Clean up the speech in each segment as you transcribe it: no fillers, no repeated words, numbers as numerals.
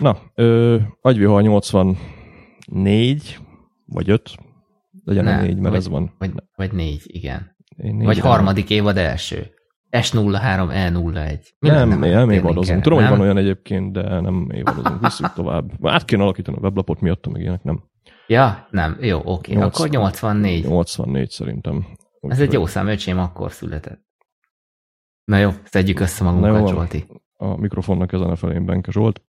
Na, agyvihar 84, vagy 5, legyen a 4, mert ez van. Vagy 4, igen. Vagy harmadik évad első. S03E01. Nem évadozunk. Tudom, hogy van olyan egyébként, de nem évadozunk. Visszük tovább. Át kéne alakítani a weblapot miatt, meg ilyenek nem. Ja, nem. Jó, oké. Akkor 84. 84 szerintem. Úgy ez egy jó szám, öcsém akkor született. Na jó, szedjük össze magunkat, Zsolti. A mikrofonnak ezen a felén Benke Zsolt.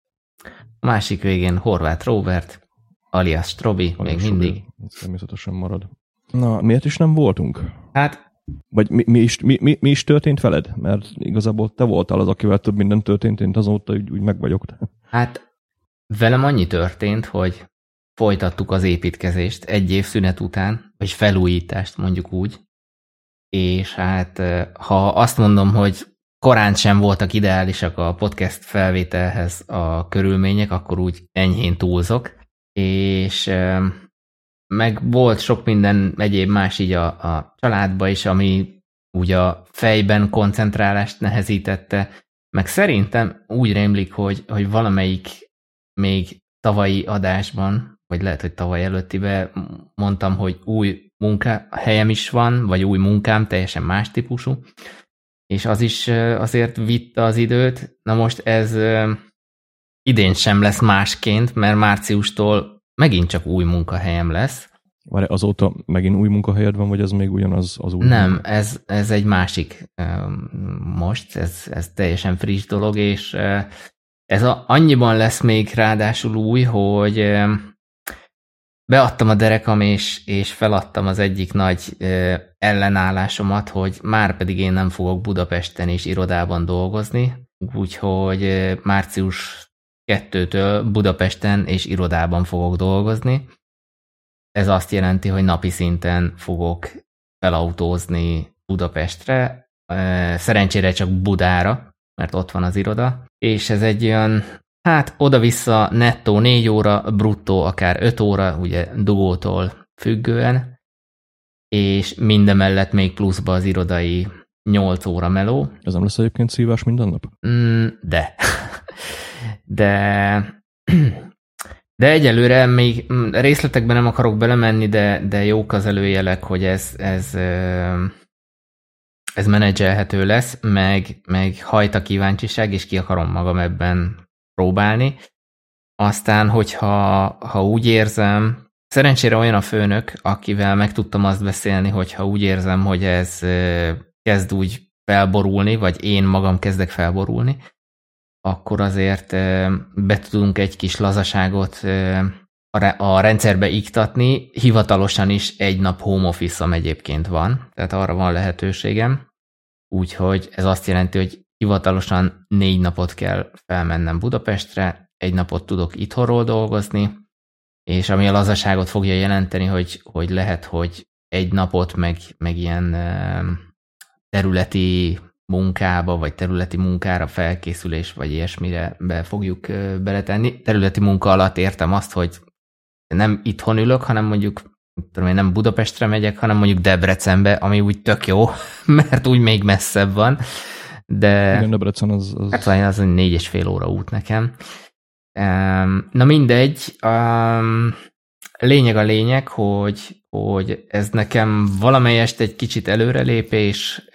A másik végén Horváth Róbert, alias Strobi, még mindig. Természetesen marad. Na, miért is nem voltunk? Hát... Vagy mi is történt veled? Mert igazából te voltál az, akivel több minden történt, én azóta úgy meg vagyok. Hát velem annyi történt, hogy folytattuk az építkezést egy év szünet után, vagy felújítást mondjuk úgy, és hát ha azt mondom, hogy korán sem voltak ideálisak a podcast felvételhez a körülmények, akkor úgy enyhén túlzok, és... meg volt sok minden egyéb más így a családba is, ami úgy a fejben koncentrálást nehezítette, meg szerintem úgy rémlik, hogy valamelyik még tavalyi adásban, vagy lehet, hogy tavaly előttiben mondtam, hogy új munkahelyem is van, vagy új munkám, teljesen más típusú, és az is azért vitte az időt. Na most ez idén sem lesz másként, mert márciustól megint csak új munkahelyem lesz. Várj, azóta megint új munkahelyed van, vagy ez még ugyanaz az új? Nem, ez egy másik most, ez teljesen friss dolog, és ez annyiban lesz még ráadásul új, hogy beadtam a derekam, és feladtam az egyik nagy ellenállásomat, hogy már pedig én nem fogok Budapesten és irodában dolgozni, úgyhogy március 2-től Budapesten és irodában fogok dolgozni. Ez azt jelenti, hogy napi szinten fogok felautózni Budapestre, szerencsére csak Budára, mert ott van az iroda, és ez egy olyan, hát oda-vissza nettó 4 óra, bruttó akár 5 óra, ugye dugótól függően, és mindemellett még pluszba az irodai 8 óra meló. Ez nem lesz egyébként szívás minden nap? De egyelőre még részletekben nem akarok belemenni, de jók az előjelek, hogy ez menedzselhető lesz, meg hajt a kíváncsiság, és ki akarom magam ebben próbálni. Aztán, hogyha úgy érzem, szerencsére olyan a főnök, akivel meg tudtam azt beszélni, hogyha úgy érzem, hogy ez kezd úgy felborulni, vagy én magam kezdek felborulni, akkor azért be tudunk egy kis lazaságot a rendszerbe iktatni. Hivatalosan is egy nap home office-om egyébként van, tehát arra van lehetőségem. Úgyhogy ez azt jelenti, hogy hivatalosan 4 napot kell felmennem Budapestre, 1 napot tudok itthonról dolgozni, és ami a lazaságot fogja jelenteni, hogy lehet, hogy 1 napot meg ilyen területi munkába, vagy területi munkára felkészülés, vagy ilyesmire be fogjuk beletenni. Területi munka alatt értem azt, hogy nem itthon ülök, hanem mondjuk, tudom én, nem Budapestre megyek, hanem mondjuk Debrecenbe, ami úgy tök jó, mert úgy még messzebb van. De igen, Debrecen az... Hát talán az 4,5 óra út nekem. Na mindegy, lényeg a lényeg, hogy ez nekem valamelyest egy kicsit előrelépés,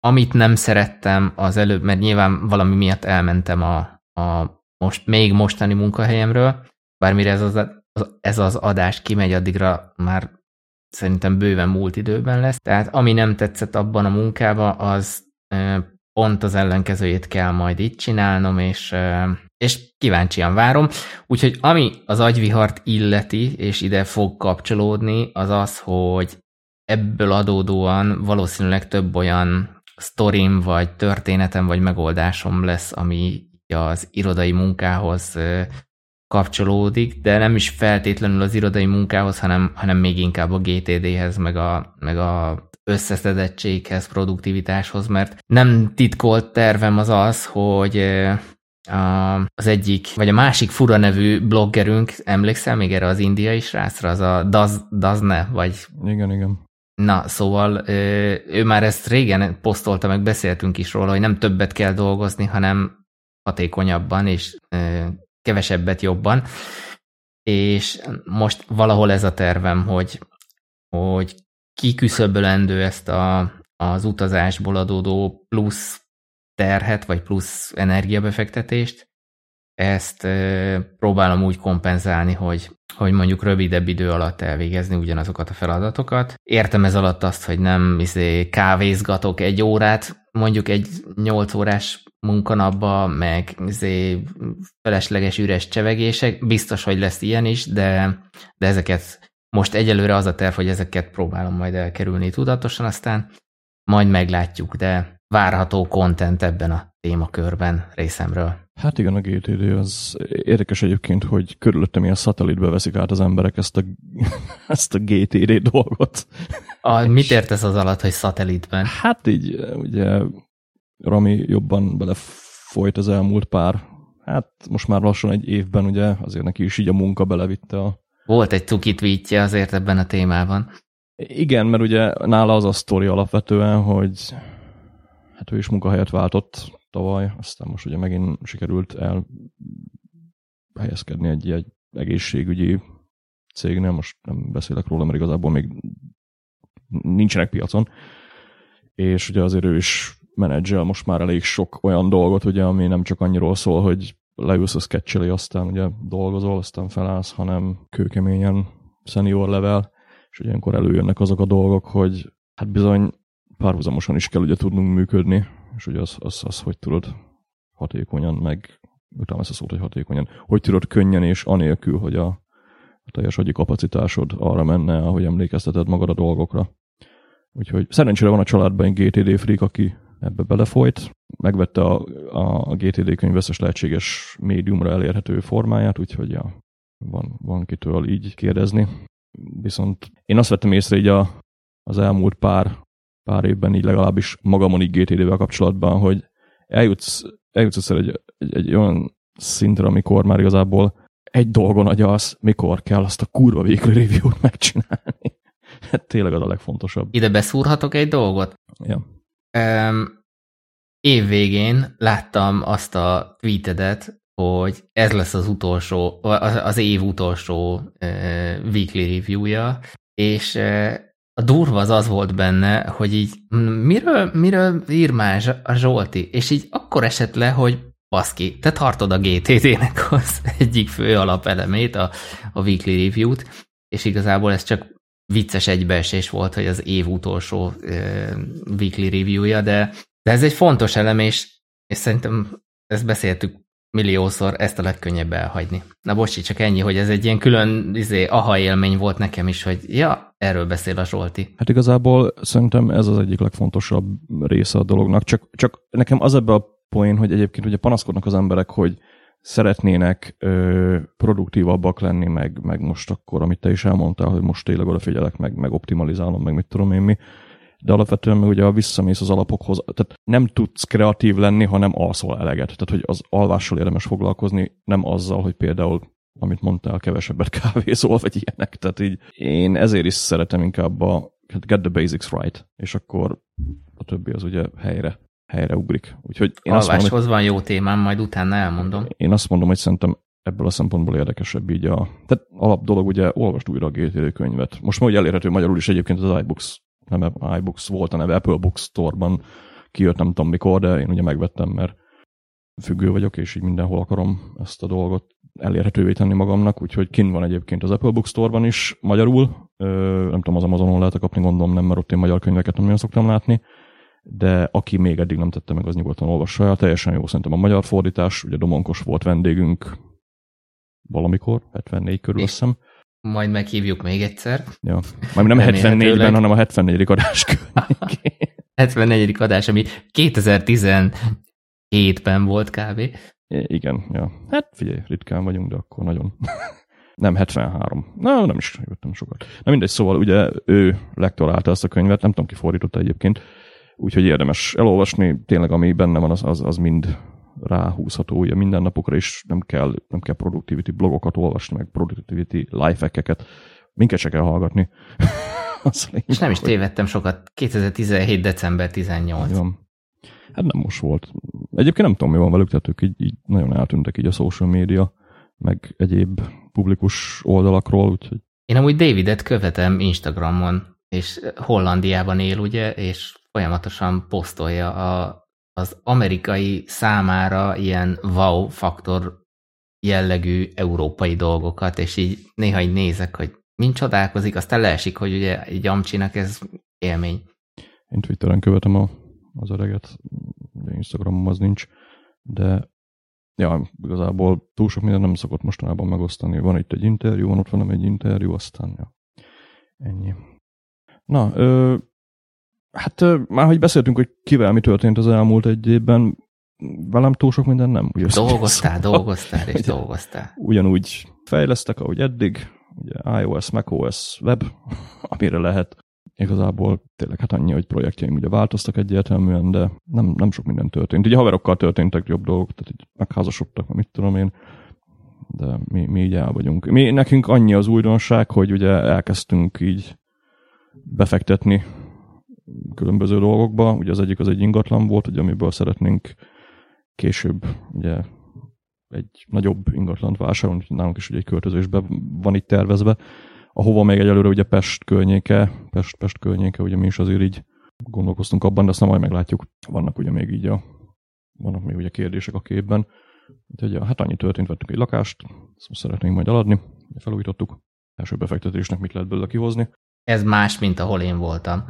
amit nem szerettem az előbb, mert nyilván valami miatt elmentem még mostani munkahelyemről, bármire ez az adás kimegy, addigra már szerintem bőven múlt időben lesz. Tehát ami nem tetszett abban a munkában, az pont az ellenkezőjét kell majd itt csinálnom, és kíváncsian várom. Úgyhogy ami az agyvihart illeti, és ide fog kapcsolódni, az, hogy ebből adódóan valószínűleg több olyan sztorim, vagy történetem, vagy megoldásom lesz, ami az irodai munkához kapcsolódik, de nem is feltétlenül az irodai munkához, hanem még inkább a GTD-hez, meg a összeszedettséghez, produktivitáshoz, mert nem titkolt tervem az, hogy az egyik, vagy a másik fura nevű bloggerünk, emlékszel még erre az indiai srácra, az a Dazne, vagy... Igen. Na, szóval ő már ezt régen posztolta, meg beszéltünk is róla, hogy nem többet kell dolgozni, hanem hatékonyabban, és kevesebbet jobban, és most valahol ez a tervem, hogy kiküszöbölendő ezt az utazásból adódó plusz terhet, vagy plusz energiabefektetést, ezt próbálom úgy kompenzálni, hogy mondjuk rövidebb idő alatt elvégezni ugyanazokat a feladatokat. Értem ez alatt azt, hogy nem kávézgatok egy órát, mondjuk egy 8 órás munkanapba, meg felesleges üres csevegések, biztos, hogy lesz ilyen is, de ezeket most egyelőre az a terv, hogy ezeket próbálom majd elkerülni tudatosan, aztán majd meglátjuk, de várható content ebben a témakörben részemről. Hát igen, a GTD az érdekes egyébként, hogy körülöttem ilyen szatellitbe veszik át az emberek ezt a GTD dolgot. Mit értesz az alatt, hogy szatellitben? Hát így, ugye Rami jobban belefolyt az elmúlt pár, hát most már lassan egy évben, ugye azért neki is így a munka belevitte a... Volt egy cuki tweetje azért ebben a témában. Igen, mert ugye nála az a sztori alapvetően, hogy hát ő is munkahelyet váltott tavaly, aztán most ugye megint sikerült elhelyezkedni egy egészségügyi cégnél, most nem beszélek róla, mert igazából még nincsenek piacon, és ugye azért ő is menedzsel most már elég sok olyan dolgot, ugye, ami nem csak annyiról szól, hogy leülsz a sketch-eli, aztán ugye dolgozol, aztán felállsz, hanem kőkeményen senior level, és ugyankor előjönnek azok a dolgok, hogy hát bizony párhuzamosan is kell ugye tudnunk működni, és ugye az hogy tudod hatékonyan, meg utána ezt a szót, hogy hatékonyan, hogy tudod könnyen és anélkül, hogy a teljes agyi kapacitásod arra menne, ahogy emlékezteted magad a dolgokra. Úgyhogy szerencsére van a családban egy GTD freak, aki ebbe belefolyt, megvette a GTD könyv összes lehetséges médiumra elérhető formáját, úgyhogy ja, van kitől így kérdezni. Viszont én azt vettem észre így az elmúlt pár évben így legalábbis magamon így GTD-vel kapcsolatban, hogy eljutsz egyszer egy olyan szintre, amikor már igazából egy dolgon agyalsz, mikor kell azt a kurva weekly review-t megcsinálni. Hát tényleg az a legfontosabb. Ide beszúrhatok egy dolgot? Ja. Évvégén láttam azt a tweetedet, hogy ez lesz az utolsó, az év utolsó weekly review-ja, és a durva az volt benne, hogy így miről ír már a Zsolti, és így akkor esett le, hogy baszki, te tartod a GTD-nek az egyik fő alapelemét, a weekly review-t, és igazából ez csak vicces egybeesés volt, hogy az év utolsó weekly review-ja, de ez egy fontos elem, és szerintem ezt beszéltük milliószor, ezt a legkönnyebb elhagyni. Na bocsi, csak ennyi, hogy ez egy ilyen külön aha élmény volt nekem is, hogy ja, erről beszél a Zsolti. Hát igazából szerintem ez az egyik legfontosabb része a dolognak, csak nekem az ebbe a poén, hogy egyébként ugye panaszkodnak az emberek, hogy szeretnének produktívabbak lenni, meg most akkor, amit te is elmondtál, hogy most tényleg odafigyelek, meg optimalizálom, meg mit tudom én mi, de alapvetően meg ugye visszamész az alapokhoz, tehát nem tudsz kreatív lenni, ha nem alszol eleget. Tehát, hogy az alvással érdemes foglalkozni, nem azzal, hogy például, amit mondtál, kevesebbet kávézol, vagy ilyenek. Tehát így én ezért is szeretem inkább get the basics right, és akkor a többi az ugye helyre ugrik. Úgyhogy alváshoz van jó témám, majd utána elmondom. Én azt mondom, hogy szerintem ebből a szempontból érdekesebb így tehát alap dolog, ugye olvasd újra a GTD könyvet. Most már ugye elérhető magyarul is egyébként az iBooks. Nem iBooks volt a neve, Apple Book Store-ban kijött, nem tudom mikor, de én ugye megvettem, mert függő vagyok, és így mindenhol akarom ezt a dolgot elérhetővé tenni magamnak, úgyhogy kint van egyébként az Apple Book Store-ban is magyarul, nem tudom, az Amazonon lehet kapni, gondolom nem, mert ott én magyar könyveket nem nagyon szoktam látni, de aki még eddig nem tette meg, az nyugodtan olvassa el, teljesen jó szerintem a magyar fordítás, ugye Domonkos volt vendégünk valamikor, 74 körül azt hiszem. Majd meghívjuk még egyszer. Ja. Majd nem 74-ben, hanem a 74. adás környékén. 74. adás, ami 2017-ben volt kb. Igen, ja. Hát figyelj, ritkán vagyunk, de akkor nagyon. Nem, 73. Na, nem is jöttem sokat. Na mindegy, szóval ugye ő lektorálta ezt a könyvet, nem tudom, ki fordította egyébként, úgyhogy érdemes elolvasni, tényleg ami benne van, az mind ráhúzható ugye mindennapokra, és nem kell productivity blogokat olvasni, meg productivity lifehackeket. Minket se kell hallgatni. És nem is tévedtem sokat. 2017. december 18. Igen. Hát nem most volt. Egyébként nem tudom, mi van velük, tehát ők így nagyon eltűntek így a social media meg egyéb publikus oldalakról, úgyhogy. Én amúgy Davidet követem Instagramon, és Hollandiában él, ugye, és folyamatosan posztolja az amerikai számára ilyen wow faktor jellegű európai dolgokat, és így néha így nézek, hogy mind csodálkozik, aztán leesik, hogy ugye egy amcsinak ez élmény. Én Twitteren követem az öreget, Instagramom az nincs, de ja, igazából túl sok minden nem szokott mostanában megosztani. Van itt egy interjú, van ott van egy interjú, aztán ja, ennyi. Na, hát már hogy beszéltünk, hogy kivel mi történt az elmúlt egy évben, velem túl sok minden nem. Dolgoztál. Ugyanúgy fejlesztek, ahogy eddig, ugye iOS, macOS, web, amire lehet. Igazából tényleg hát annyi, hogy projektjeim ugye változtak egyértelműen, de nem sok minden történt. Ugye haverokkal történtek jobb dolgok, tehát így megházasodtak, mit tudom én, de mi így el vagyunk. Nekünk annyi az újdonság, hogy ugye elkezdtünk így befektetni különböző dolgokba. Ugye az egyik az egy ingatlan volt, ugye, amiből szeretnénk később ugye egy nagyobb ingatlant vásárolni, nálunk is ugye egy költözésben van itt tervezve, ahova még egyelőre ugye Pest környéke, ugye mi is azért így gondolkoztunk abban, de aztán majd meglátjuk. Vannak ugye még így vannak még ugye kérdések a képben. Úgyhogy hát annyi történt, vettünk egy lakást, ezt szeretnénk majd eladni, felújítottuk. Első befektetésnek mit lehet belőle kihozni. Ez más, mint ahol én voltam.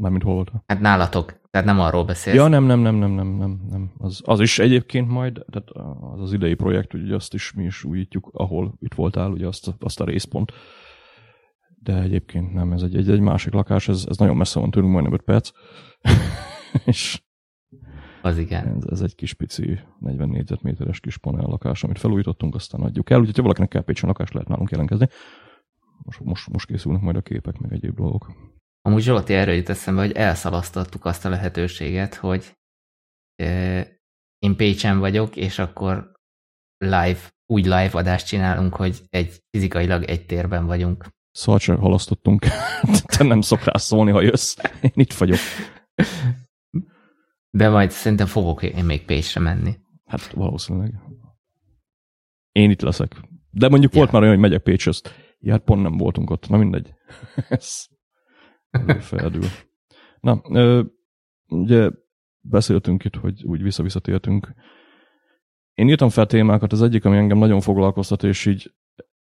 Mármint hol voltam? Hát nálatok, tehát nem arról beszélsz. Ja, nem. Az is egyébként majd, tehát az idei projekt, ugye azt is mi is újítjuk, ahol itt voltál, ugye azt a részpont. De egyébként nem, ez egy másik lakás, ez nagyon messze van tőlünk, majdnem 5 perc. És az igen. Ez egy kis pici, 40 négyzetméteres kis panel lakás, amit felújítottunk, aztán adjuk el. Úgyhogy ha valakinek kell Pécsen lakást, lehet nálunk jelentkezni. Most készülnek majd a képek, meg egyéb dolgok. Amúgy Zsolti, erről jut eszembe, hogy elszalasztottuk azt a lehetőséget, hogy én Pécsen vagyok, és akkor live adást csinálunk, hogy fizikailag egy térben vagyunk. Szóval csak halasztottunk. Te nem szoktál szólni, ha jössz. Én itt vagyok. De majd szerintem fogok én még Pécsre menni. Hát valószínűleg. Én itt leszek. De mondjuk volt már olyan, hogy megyek Pécsre. Ja, hát pont nem voltunk ott. Na mindegy. Ez feledül. Na, ugye beszéltünk itt, hogy úgy visszatértünk. Én írtam fel témákat, az egyik, ami engem nagyon foglalkoztat, és így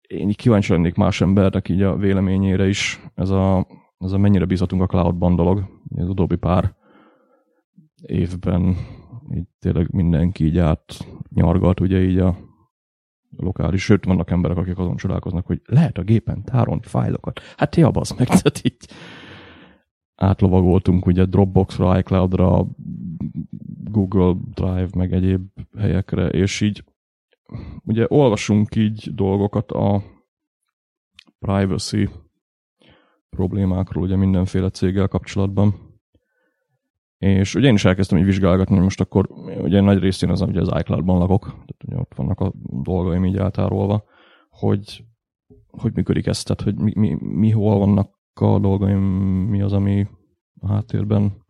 én így kíváncsi lennék más embernek így a véleményére is, ez a mennyire bízhatunk a cloudban dolog, az utóbbi pár évben így tényleg mindenki így átnyargalt, ugye így a lokális, sőt vannak emberek, akik azon csodálkoznak, hogy lehet a gépen tárolni fájlokat, hát te abbasz meg, tehát így átlovagoltunk ugye Dropboxra, iCloudra, Google Drive, meg egyéb helyekre, és így ugye olvasunk így dolgokat a privacy problémákról ugye mindenféle céggel kapcsolatban. És ugye én is elkezdtem így vizsgálgatni, hogy most akkor ugye nagy részt én azon, ugye az iCloud-ban lakok, tehát ugye ott vannak a dolgaim így eltárolva, hogy működik ez, tehát hogy mi hol vannak a dolgaim, mi az, ami a háttérben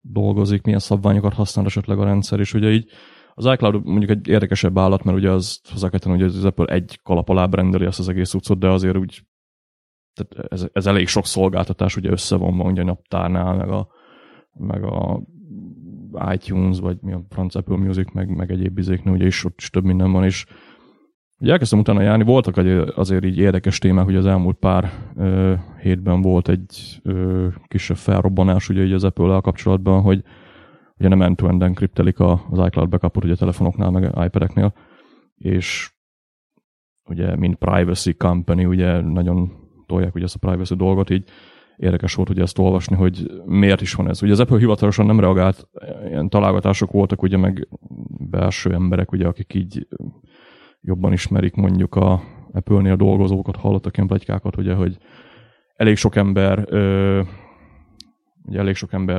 dolgozik, milyen szabványokat használ esetleg a rendszer, és ugye így az iCloud mondjuk egy érdekesebb állat, mert ugye azt hozzá kell tenni, hogy az Apple egy kalap alá rendeli azt az egész utcot, de azért úgy tehát ez elég sok szolgáltatás ugye összevonva ugye a naptárnál, meg a iTunes, vagy mi a franc Apple Music, meg egyéb bizéknél, ugye is ott is több minden van, és ugye elkezdtem utána járni, voltak azért így érdekes témák, hogy az elmúlt pár hétben volt egy kisebb felrobbanás ugye így az Apple-lel kapcsolatban, hogy ugye nem end-to-end enkriptelik az iCloud backupot ugye telefonoknál, meg iPad-eknél, és ugye mint privacy company ugye nagyon tolják ugye ezt a privacy dolgot, így érdekes volt ugye ezt olvasni, hogy miért is van ez. Ugye az Apple hivatalosan nem reagált, ilyen találgatások voltak ugye meg belső emberek ugye, akik így jobban ismerik mondjuk a Apple-nél dolgozókat, hallottak ilyen pletykákat ugye, hogy elég sok ember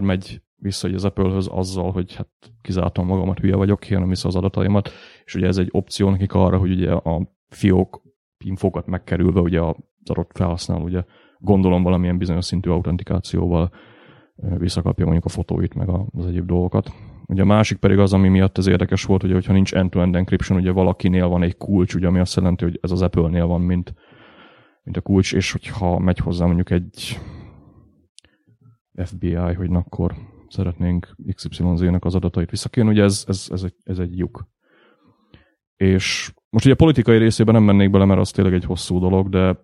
megy vissza az Apple-höz azzal, hogy hát kizártam magamat, hülye vagyok, kérem vissza az adataimat, és ugye ez egy opció nekik arra, hogy ugye a fiók infókat megkerülve ugye az adott felhasználó ugye gondolom valamilyen bizonyos szintű autentikációval visszakapja mondjuk a fotóit, meg az egyéb dolgokat. Ugye a másik pedig az, ami miatt ez érdekes volt, ugye, hogyha nincs end-to-end encryption, ugye valakinél van egy kulcs, ugye, ami azt jelenti, hogy ez az Apple-nél van, mint a kulcs, és hogyha megy hozzá mondjuk egy FBI, hogy akkor szeretnénk XYZ-nek az adatait visszakérni, ugye ez egy lyuk. És most ugye a politikai részében nem mennék bele, mert az tényleg egy hosszú dolog, de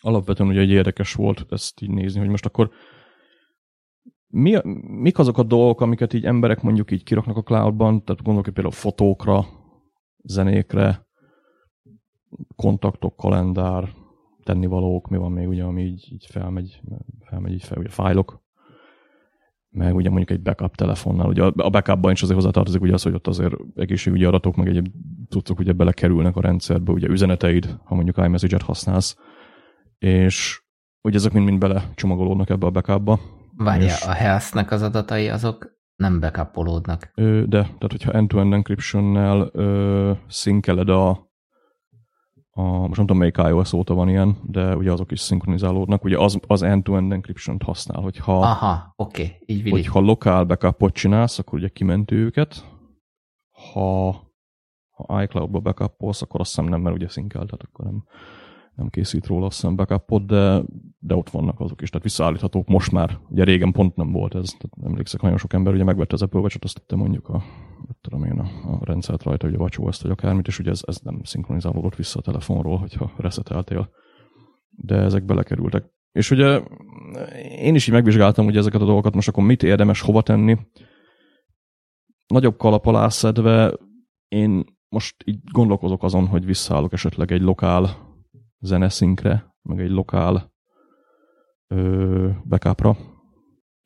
alapvetően ugye egy érdekes volt ezt így nézni, hogy most akkor mik azok a dolgok, amiket így emberek mondjuk így kiraknak a cloudban, tehát gondolok egy például fotókra, zenékre, kontaktok, kalendár, tennivalók, mi van még ugye, ami így felmegy így fel, ugye fájlok, meg ugye mondjuk egy backup telefonnál. Ugye a backupban is azért hozzátartozik ugye az, hogy ott azért egészségügyi adatok, meg egyéb tudtok ugye belekerülnek a rendszerbe, ugye üzeneteid, ha mondjuk iMessage-et használsz, és ugye ezek mind belecsomagolódnak ebbe a backupba. Várja, a health-nek az adatai azok nem backupolódnak. De, tehát hogyha end-to-end encryptionnel szinkeled most nem tudom, melyik iOS óta van ilyen, de ugye azok is szinkronizálódnak. Ugye az end-to-end encryption-t használ, hogyha hogyha lokál backupot csinálsz, akkor ugye kimenti őket. Ha iCloud-ba backupolsz, akkor azt hiszem nem, mert ugye szinkelt, tehát akkor nem készít róla azt hiszem backupot, de ott vannak azok is, tehát visszaállíthatók most már. Ugye régen pont nem volt ez, tehát emlékszek, nagyon sok ember ugye megvette az Apple Watch-ot, azt tette mondjuk a rendszert rajta, ugye a WatchOS-t, vagy akármit, és ugye ez nem szinkronizálódott vissza a telefonról, hogyha reseteltél. De ezek belekerültek. És ugye én is így megvizsgáltam ugye ezeket a dolgokat, most akkor mit érdemes hova tenni. Nagyobb kalap alá szedve én most így gondolkozok azon, hogy visszaállok esetleg egy lokál zeneszinkre, meg egy lokál backupra.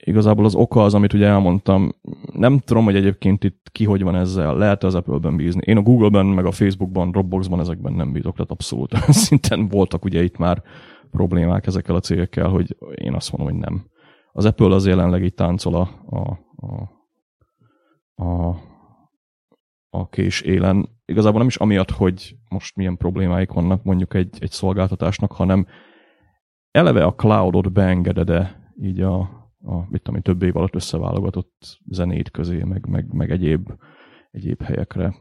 Igazából az oka az, amit ugye elmondtam, nem tudom, hogy egyébként itt ki hogy van ezzel, lehet az Apple-ben bízni. Én a Google-ben, meg a Facebook-ban, Dropbox-ban ezekben nem bízok, tehát abszolút szinten voltak ugye itt már problémák ezekkel a cégekkel, hogy én azt mondom, hogy nem. Az Apple az jelenleg így táncol a kés élen. Igazából nem is amiatt, hogy most milyen problémáik vannak mondjuk egy szolgáltatásnak, hanem eleve a cloudot beengeded-e így a több év alatt összeválogatott zenét közé, meg egyéb helyekre.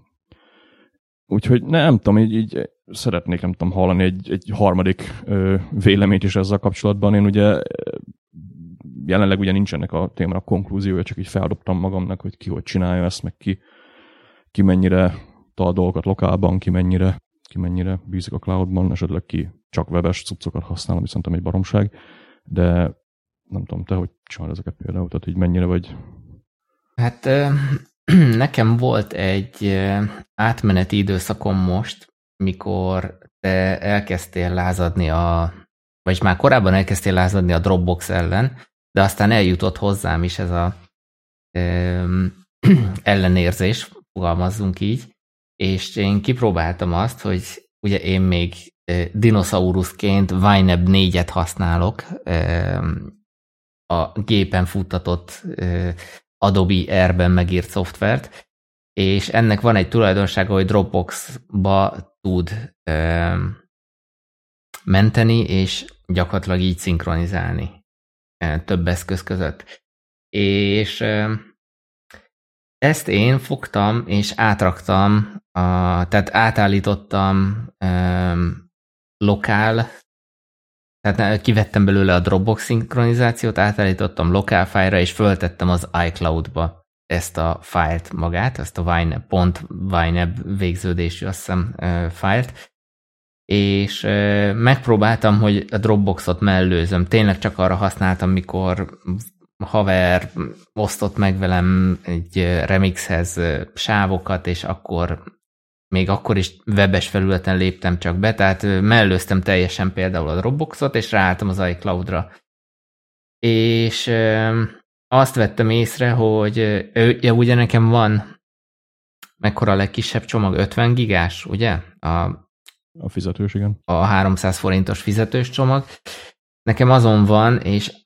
Úgyhogy nem tudom, így szeretnék nem tudom hallani egy harmadik véleményt is ezzel kapcsolatban. Én ugye jelenleg ugye nincsenek a témára konklúziója, csak így feldobtam magamnak, hogy ki hogy csinálja ezt, meg ki mennyire tal dolgokat lokálban, ki mennyire bízik a cloudban, esetleg ki csak webes cuccokat használ, ami szerintem egy baromság, de nem tudom, te hogy csinálod ezeket például, tehát így mennyire vagy? Hát nekem volt egy átmeneti időszakom most, mikor te elkezdtél lázadni vagy már korábban elkezdtél lázadni a Dropbox ellen, de aztán eljutott hozzám is ez a ellenérzés, fogalmazzunk így, és én kipróbáltam azt, hogy ugye én még dinoszauruszként YNAB 4-et használok, a gépen futtatott Adobe Air-ben megírt szoftvert, és ennek van egy tulajdonsága, hogy Dropbox-ba tud menteni, és gyakorlatilag így szinkronizálni több eszköz között. És ezt én fogtam, és átraktam, tehát átállítottam lokál, tehát kivettem belőle a Dropbox szinkronizációt, átállítottam lokál fájlra, és föltettem az iCloud-ba ezt a fájlt magát, ezt a .ynab végződésű, azt hiszem, fájlt, és megpróbáltam, hogy a Dropboxot mellőzöm. Tényleg csak arra használtam, mikor haver osztott meg velem egy remixhez sávokat, és akkor is webes felületen léptem csak be, tehát mellőztem teljesen például a Dropboxot, és ráálltam az iCloud-ra. És azt vettem észre, hogy ugye nekem van mekkora a legkisebb csomag, 50 gigás, ugye? A fizetős, igen. A 300 forintos fizetős csomag. Nekem azon van, és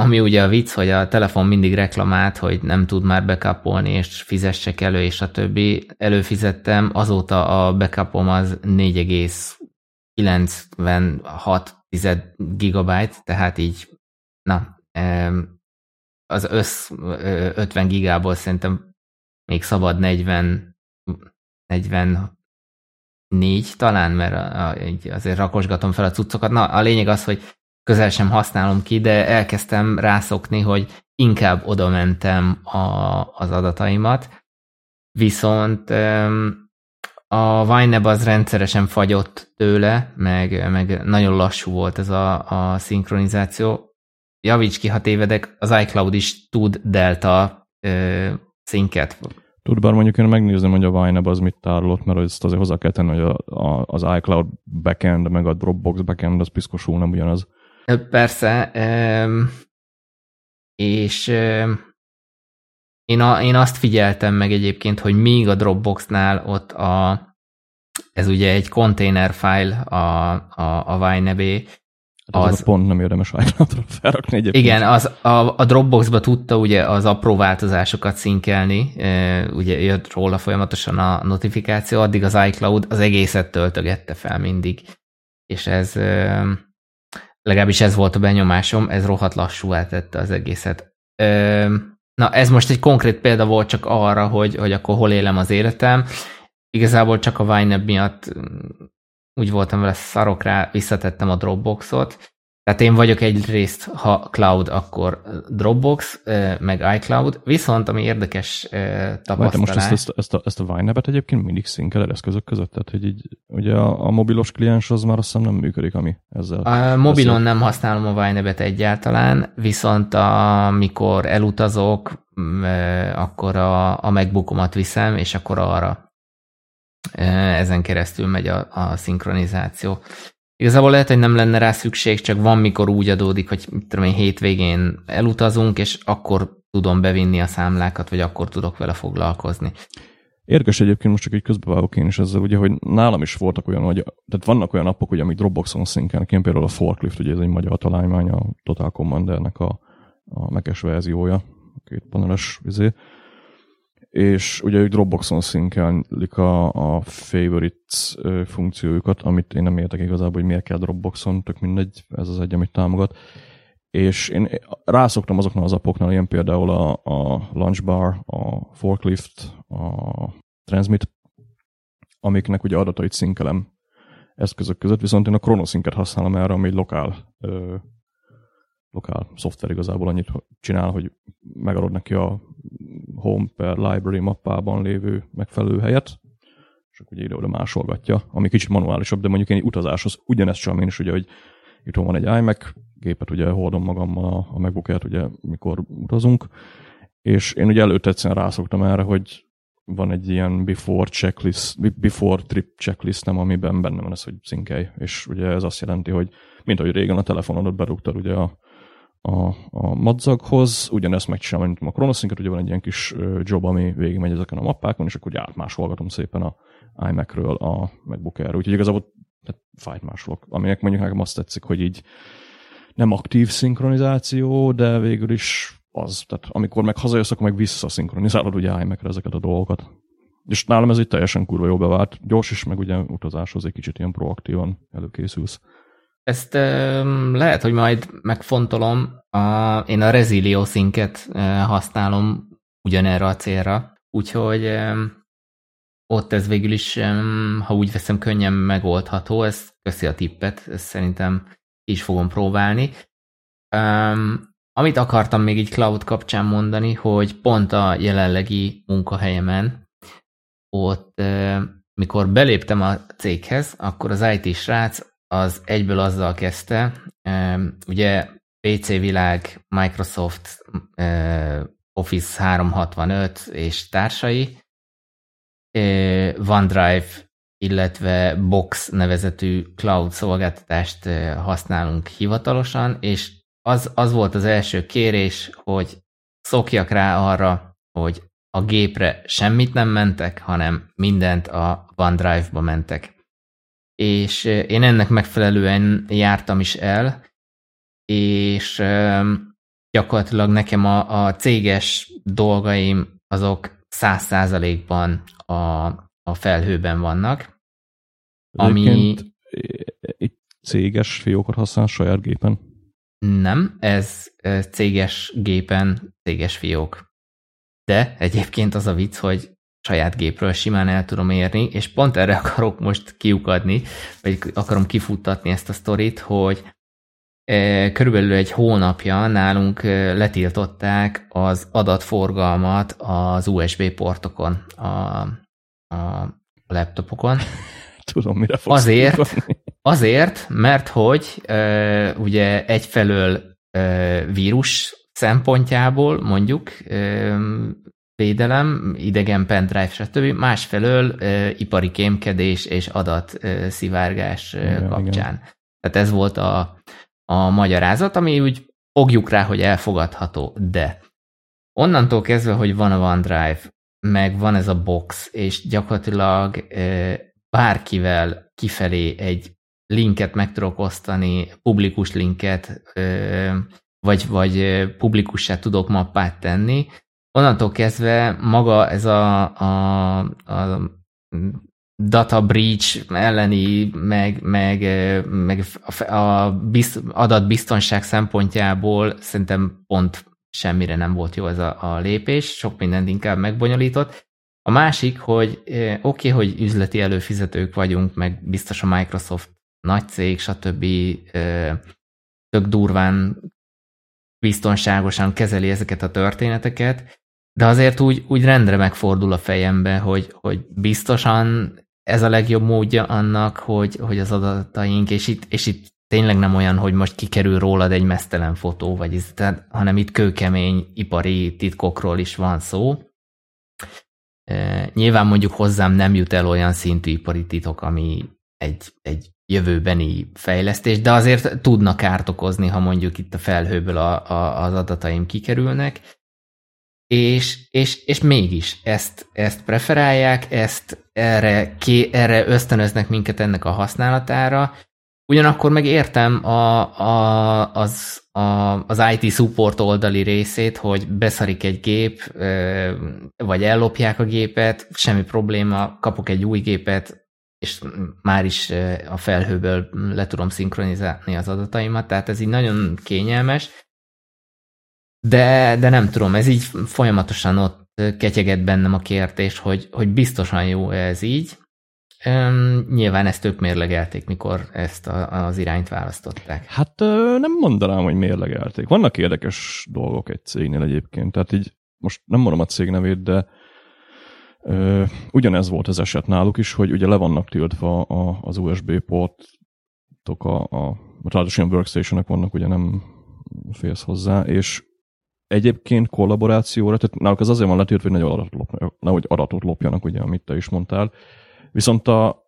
ami ugye a vicc, hogy a telefon mindig reklamált, hogy nem tud már backupolni, és fizessek elő, és a többi. Előfizettem, azóta a backupom az 4,96 gigabyte, tehát így, az 50 gigából szerintem még szabad 44 talán, mert azért rakosgatom fel a cuccokat. Na, a lényeg az, hogy közel sem használom ki, de elkezdtem rászokni, hogy inkább oda mentem az adataimat. Viszont a YNAB az rendszeresen fagyott tőle, meg nagyon lassú volt ez a szinkronizáció. Javíts ki, ha tévedek, az iCloud is tud delta szinket. Tud, bár mondjuk én megnézném, hogy a YNAB az mit tárolott, mert ezt azért hozzá kell tenni, hogy az iCloud backend, meg a Dropbox backend, az piszkosul nem ugyanaz. Persze, és én azt figyeltem meg egyébként, hogy még a Dropboxnál ott ez ugye egy container file a YNAB-é. Az a pont nem érdemes iCloud-ra felrakni egyébként. Igen, a Dropboxba tudta ugye az apró változásokat szinkelni, ugye jött róla folyamatosan a notifikáció, addig az iCloud az egészet töltögette fel mindig. És ez, legalábbis ez volt a benyomásom, ez rohadt lassúvá tette az egészet. Na, ez most egy konkrét példa volt csak arra, hogy akkor hol élem az életem. Igazából csak a YNAB miatt úgy voltam vele, szarok rá, visszatettem a Dropboxot. Tehát én vagyok egyrészt, ha cloud, akkor Dropbox, meg iCloud. Viszont, ami érdekes tapasztalás... Most ezt a YNAB-et egyébként mindig szinkeled eszközök között? Tehát, hogy így, ugye a mobilos kliens az már azt hiszem nem működik, ami ezzel... A mobilon nem használom a YNAB-et egyáltalán, viszont amikor elutazok, akkor a MacBookomat viszem, és akkor arra ezen keresztül megy a szinkronizáció. Igazából lehet, hogy nem lenne rá szükség, csak van, mikor úgy adódik, hogy mit tudom én, hétvégén elutazunk, és akkor tudom bevinni a számlákat, vagy akkor tudok vele foglalkozni. Érdekes egyébként, most csak így közbevágok én is ezzel, ugye, hogy nálam is voltak olyan, tehát vannak olyan appok, amik Dropboxon szinkelnek, én például a Forklift, ugye ez egy magyar találmány, a Total Commandernek a Mac-es verziója, két paneles vizé, és ugye ők Dropboxon szinkelik a favorites funkciójukat, amit én nem értek igazából, hogy miért kell Dropboxon, tök mindegy, ez az egy, amit támogat. És én rászoktam azoknál az appoknál, ilyen például a LaunchBar, a Forklift, a Transmit, amiknek ugye adatait szinkelem eszközök között, viszont én a Kronoszinket használom erre, ami egy lokál szoftver igazából annyit csinál, hogy megadod neki a Home per Library mappában lévő megfelelő helyet, és akkor ugye ide-oda másolgatja, ami kicsit manuálisabb, de mondjuk én utazáshoz ugyanezt csinálom én is, ugye, hogy itt van egy iMac gépet, ugye hordom magammal a MacBook-et, ugye mikor utazunk, és én ugye előtt egyszerűen rászoktam erre, hogy van egy ilyen before trip checklistem, amiben benne van ez, hogy szinkelj, és ugye ez azt jelenti, hogy mint ahogy régen a telefonodat berúgtad ugye a madzaghoz, ugyanezt megcsinálom, mint a Kronoszinket, ugye van egy ilyen kis job, ami végigmegy ezeken a mappákon, és akkor átmásolgatom szépen a iMac-ről a MacBook-ra, úgyhogy igazából fájt másolok, aminek mondjuk nekem azt tetszik, hogy így nem aktív szinkronizáció, de végül is az, tehát amikor meg hazajössz, akkor meg visszaszinkronizálod ugye iMac-re ezeket a dolgokat. És nálam ez így teljesen kurva jól bevált, gyors is, meg ugye utazáshoz egy kicsit ilyen proaktívan előkészülsz. Ezt lehet, hogy majd megfontolom. Én a Resilio Sync-et használom ugyanerre a célra, úgyhogy ott ez végül is, ha úgy veszem, könnyen megoldható. Ezt köszi a tippet, ezt szerintem is fogom próbálni. Amit akartam még így cloud kapcsán mondani, hogy pont a jelenlegi munkahelyemen ott, mikor beléptem a céghez, akkor az IT-srác az egyből azzal kezdte, ugye PC világ, Microsoft, Office 365 és társai, OneDrive, illetve Box nevezetű cloud szolgáltatást használunk hivatalosan, és az volt az első kérés, hogy szokjak rá arra, hogy a gépre semmit nem mentek, hanem mindent a OneDrive-ba mentek. És én ennek megfelelően jártam is el, és gyakorlatilag nekem a céges dolgaim azok 100%-ban a felhőben vannak. Ami egy céges fiókot használ saját gépen? Nem, ez céges gépen céges fiók. de egyébként az a vicc, hogy saját gépről simán el tudom érni, és pont erre akarok most kiukadni, vagy akarom kifuttatni ezt a sztorit, hogy körülbelül egy hónapja nálunk letiltották az adatforgalmat az USB portokon, a laptopokon. Tudom, mire fogsz Azért, mert hogy ugye egyfelől vírus szempontjából mondjuk védelem, idegen pendrive, stb. Másfelől ipari kémkedés és adatszivárgás kapcsán. Igen. Tehát ez volt a magyarázat, ami úgy fogjuk rá, hogy elfogadható, de onnantól kezdve, hogy van a OneDrive, meg van ez a Box, és gyakorlatilag bárkivel kifelé egy linket meg tudok osztani, publikus linket, vagy publikussá tudok mappát tenni. Onnantól kezdve maga ez a data breach elleni, meg a adatbiztonság szempontjából szerintem pont semmire nem volt jó ez a lépés, sok mindent inkább megbonyolított. A másik, hogy oké, hogy üzleti előfizetők vagyunk, meg biztos a Microsoft nagy cég, stb. Tök durván biztonságosan kezeli ezeket a történeteket, de azért úgy rendre megfordul a fejembe, hogy biztosan ez a legjobb módja annak, hogy az adataink, és itt tényleg nem olyan, hogy most kikerül rólad egy mesztelen fotó, hanem itt kőkemény ipari titkokról is van szó. Nyilván mondjuk hozzám nem jut el olyan szintű ipari titok, ami egy jövőbeni fejlesztés, de azért tudna kárt okozni, ha mondjuk itt a felhőből az adataim kikerülnek, és mégis ezt preferálják, erre ösztönöznek minket ennek a használatára. Ugyanakkor meg értem az IT support oldali részét, hogy beszarik egy gép, vagy ellopják a gépet, semmi probléma, kapok egy új gépet, és már is a felhőből le tudom szinkronizálni az adataimat, tehát ez így nagyon kényelmes, de nem tudom, ez így folyamatosan ott ketyegett bennem a kérdés, hogy biztosan jó ez így. Nyilván ezt ők mérlegelték, mikor ezt az irányt választották. Hát nem mondanám, hogy mérlegelték. Vannak érdekes dolgok egy cégnél egyébként, tehát így most nem mondom a cég nevét, de ugyanez volt az eset náluk is, hogy ugye le vannak tiltva az USB portok, ráadásul a workstation-ek vannak, ugye nem férsz hozzá, és egyébként kollaborációra, tehát náluk az azért van letiltva, hogy nehogy adatot lopjanak, ugye, amit te is mondtál, viszont a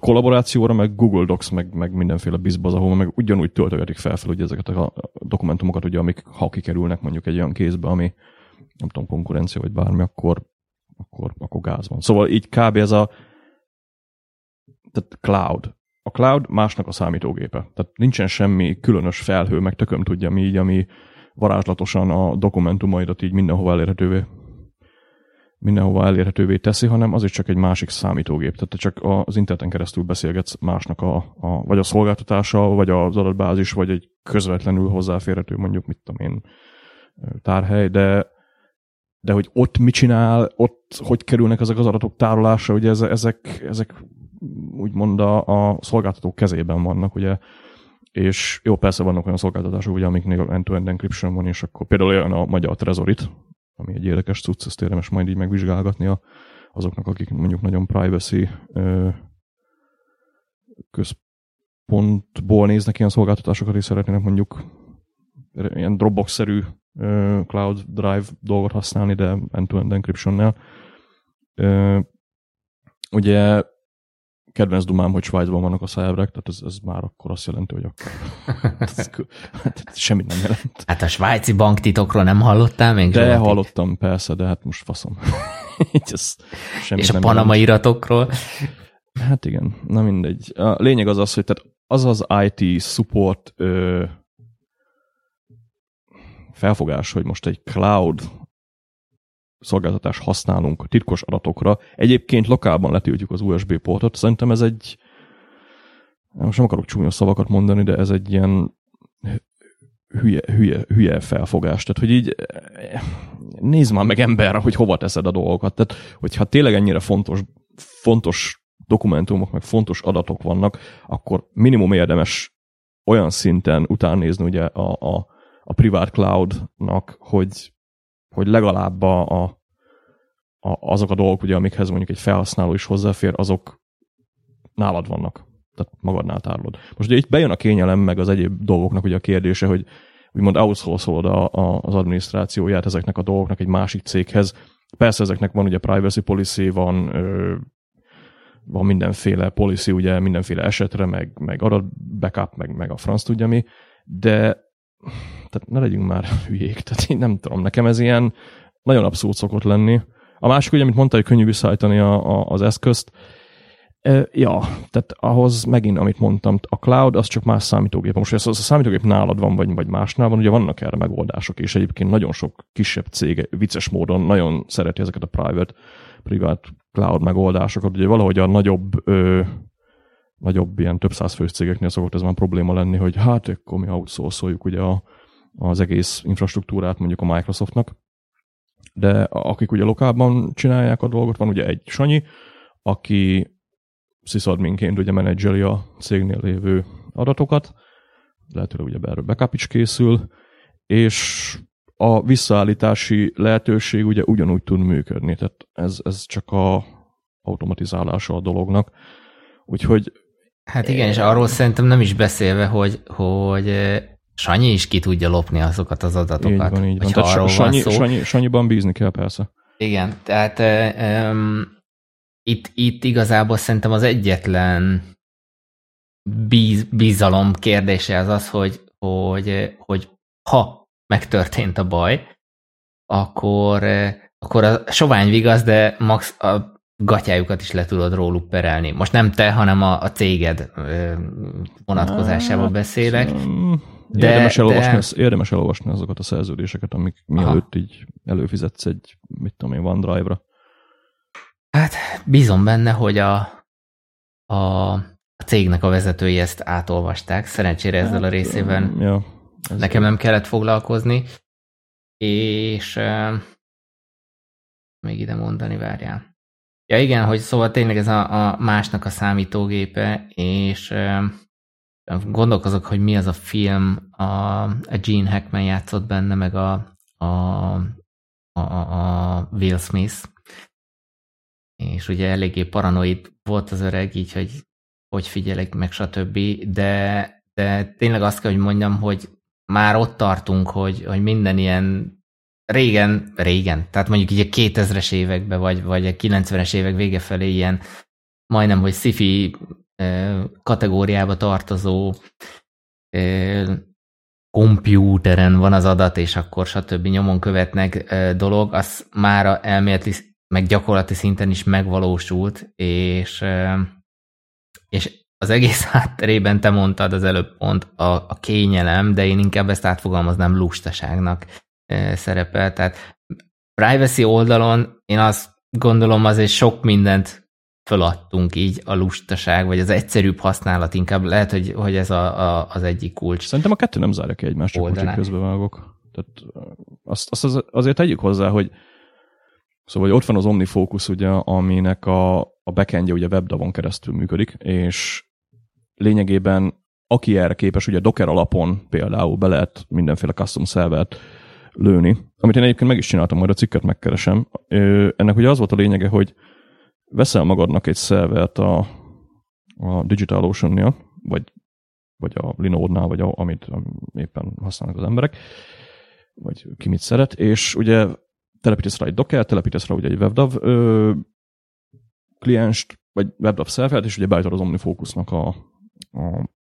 kollaborációra, meg Google Docs, meg mindenféle bizbaz, ahol meg ugyanúgy töltögetik fel ugye ezeket a dokumentumokat, ugye, amik ha kikerülnek mondjuk egy olyan kézbe, ami nem tudom, konkurencia vagy bármi, akkor gáz van. Szóval így kb. Ez tehát cloud. A cloud másnak a számítógépe. Tehát nincsen semmi különös felhő, meg tököm tudja mi így, ami varázslatosan a dokumentumaidat így mindenhova elérhetővé teszi, hanem az is csak egy másik számítógép. Tehát te csak az interneten keresztül beszélgetsz másnak vagy a szolgáltatása, vagy az adatbázis, vagy egy közvetlenül hozzáférhető, mondjuk mit tudom én, tárhely, de hogy ott mit csinál, ott hogy kerülnek ezek az adatok tárolásra, ugye ezek úgymond a szolgáltatók kezében vannak, ugye, és jó, persze vannak olyan szolgáltatások, ugye, amiknél end-to-end encryption van, és akkor például olyan a magyar Trezorit, ami egy érdekes cucc, ezt érdemes majd így megvizsgálgatni azoknak, akik mondjuk nagyon privacy központból néznek ilyen szolgáltatásokat, és szeretnének mondjuk ilyen Dropbox-szerű Cloud Drive dolgot használni, de end-to-end encryptionnel. Ugye kedvenc dumám, hogy Svájcban vannak a szájábrák, tehát ez már akkor azt jelenti, hogy semmit nem jelent. Hát a svájci banktitokról nem hallottál még? De hallottam, persze, de hát most faszom. És a panama iratokról? Hát igen, na mindegy. A lényeg az, hogy tehát az IT support felfogás, hogy most egy cloud szolgáltatás használunk titkos adatokra. Egyébként lokálban letiltjuk az USB portot. Szerintem ez egy, most nem akarok csúnya szavakat mondani, de ez egy ilyen hülye felfogás. Tehát, hogy így nézd már meg emberre, hogy hova teszed a dolgokat. Tehát, hogyha tényleg ennyire fontos dokumentumok, meg fontos adatok vannak, akkor minimum érdemes olyan szinten utánnézni ugye a privát cloud-nak, hogy legalább azok a dolgok, ugye, amikhez mondjuk egy felhasználó is hozzáfér, azok nálad vannak. Tehát magadnál tárolod. Most ugye itt bejön a kényelem, meg az egyéb dolgoknak ugye a kérdése, hogy úgymond outsourcolod az adminisztrációját ezeknek a dolgoknak egy másik céghez. Persze ezeknek van ugye privacy policy, van mindenféle policy, ugye mindenféle esetre, meg adat backup, meg a franc tudja mi, de tehát ne legyünk már hülyék, tehát én nem tudom, nekem ez ilyen nagyon abszurd szokott lenni. A másik, ugye, amit mondta, hogy könnyű visszaállítani az eszközt, ja, tehát ahhoz megint, amit mondtam, a cloud az csak más számítógép. Most, hogy ez a számítógép nálad van, vagy másnál van, ugye vannak erre megoldások, és egyébként nagyon sok kisebb cég vicces módon nagyon szereti ezeket a private cloud megoldásokat. Ugye valahogy a nagyobb ilyen több száz fős cégeknél szokott ez már probléma lenni, hogy hát akkor mi outsourcoljuk ugye az egész infrastruktúrát mondjuk a Microsoftnak, de akik ugye lokálban csinálják a dolgot, van ugye egy Sanyi, aki sysadminként ugye menedzseli a cégnél lévő adatokat, lehetőleg ugye erről backup is készül, és a visszaállítási lehetőség ugye ugyanúgy tud működni, tehát ez csak a automatizálása a dolognak. Úgyhogy... Hát igen, és arról szerintem nem is beszélve, hogy Sanyi is ki tudja lopni azokat az adatokat. Így van. Tehát Sanyiban bízni kell persze. Igen, tehát itt igazából szerintem az egyetlen bizalom kérdése az, hogy ha megtörtént a baj, akkor a sovány vigaz, de max a gatyájukat is le tudod róluk perelni. Most nem te, hanem a céged vonatkozásában beszélek. De, érdemes elolvasni azokat a szerződéseket, amik mielőtt így előfizetsz egy, mit tudom én, OneDrive-ra. Hát bízom benne, hogy a cégnek a vezetői ezt átolvasták. Szerencsére ezzel a részében nekem nem kellett foglalkozni. És még ide mondani, várjál. Ja igen, hogy szóval tényleg ez a másnak a számítógépe, és gondolkozok, hogy mi az a film, a Gene Hackman játszott benne, meg a Will Smith, és ugye eléggé paranoid volt az öreg, így, hogy figyelek meg, stb. De tényleg azt kell, hogy mondjam, hogy már ott tartunk, hogy minden ilyen régen, tehát mondjuk így a 2000-es években, vagy a 90-es évek vége felé ilyen majdnem, hogy sci-fi kategóriába tartozó kompjúteren van az adat, és akkor stb. Nyomon követnek dolog, az mára elméleti, meg gyakorlati szinten is megvalósult, és az egész hátterében te mondtad az előbb pont a kényelem, de én inkább ezt átfogalmaznám lustaságnak szerepel. Tehát privacy oldalon én azt gondolom, azért sok mindent feladtunk így, a lustaság, vagy az egyszerűbb használat inkább. Lehet, hogy ez az egyik kulcs. Szerintem a kettő nem zárja ki egymást, csak most közbevágok. Tehát azt azért tegyük hozzá, hogy szóval hogy ott van az OmniFocus, ugye, aminek a backendje ugye WebDAV-on keresztül működik, és lényegében aki erre képes, ugye Docker alapon például be lehet mindenféle custom servert lőni, amit én egyébként meg is csináltam, majd a cikket megkeresem. Ennek ugye az volt a lényege, hogy veszel magadnak egy szervert a DigitalOcean-nél, vagy a Linode-nál, vagy amit éppen használnak az emberek, vagy ki mit szeret, és ugye telepítesz rá egy Docker, telepítesz rá ugye egy WebDAV klienst, vagy WebDAV szervert, és ugye beállítod az OmniFocusnak a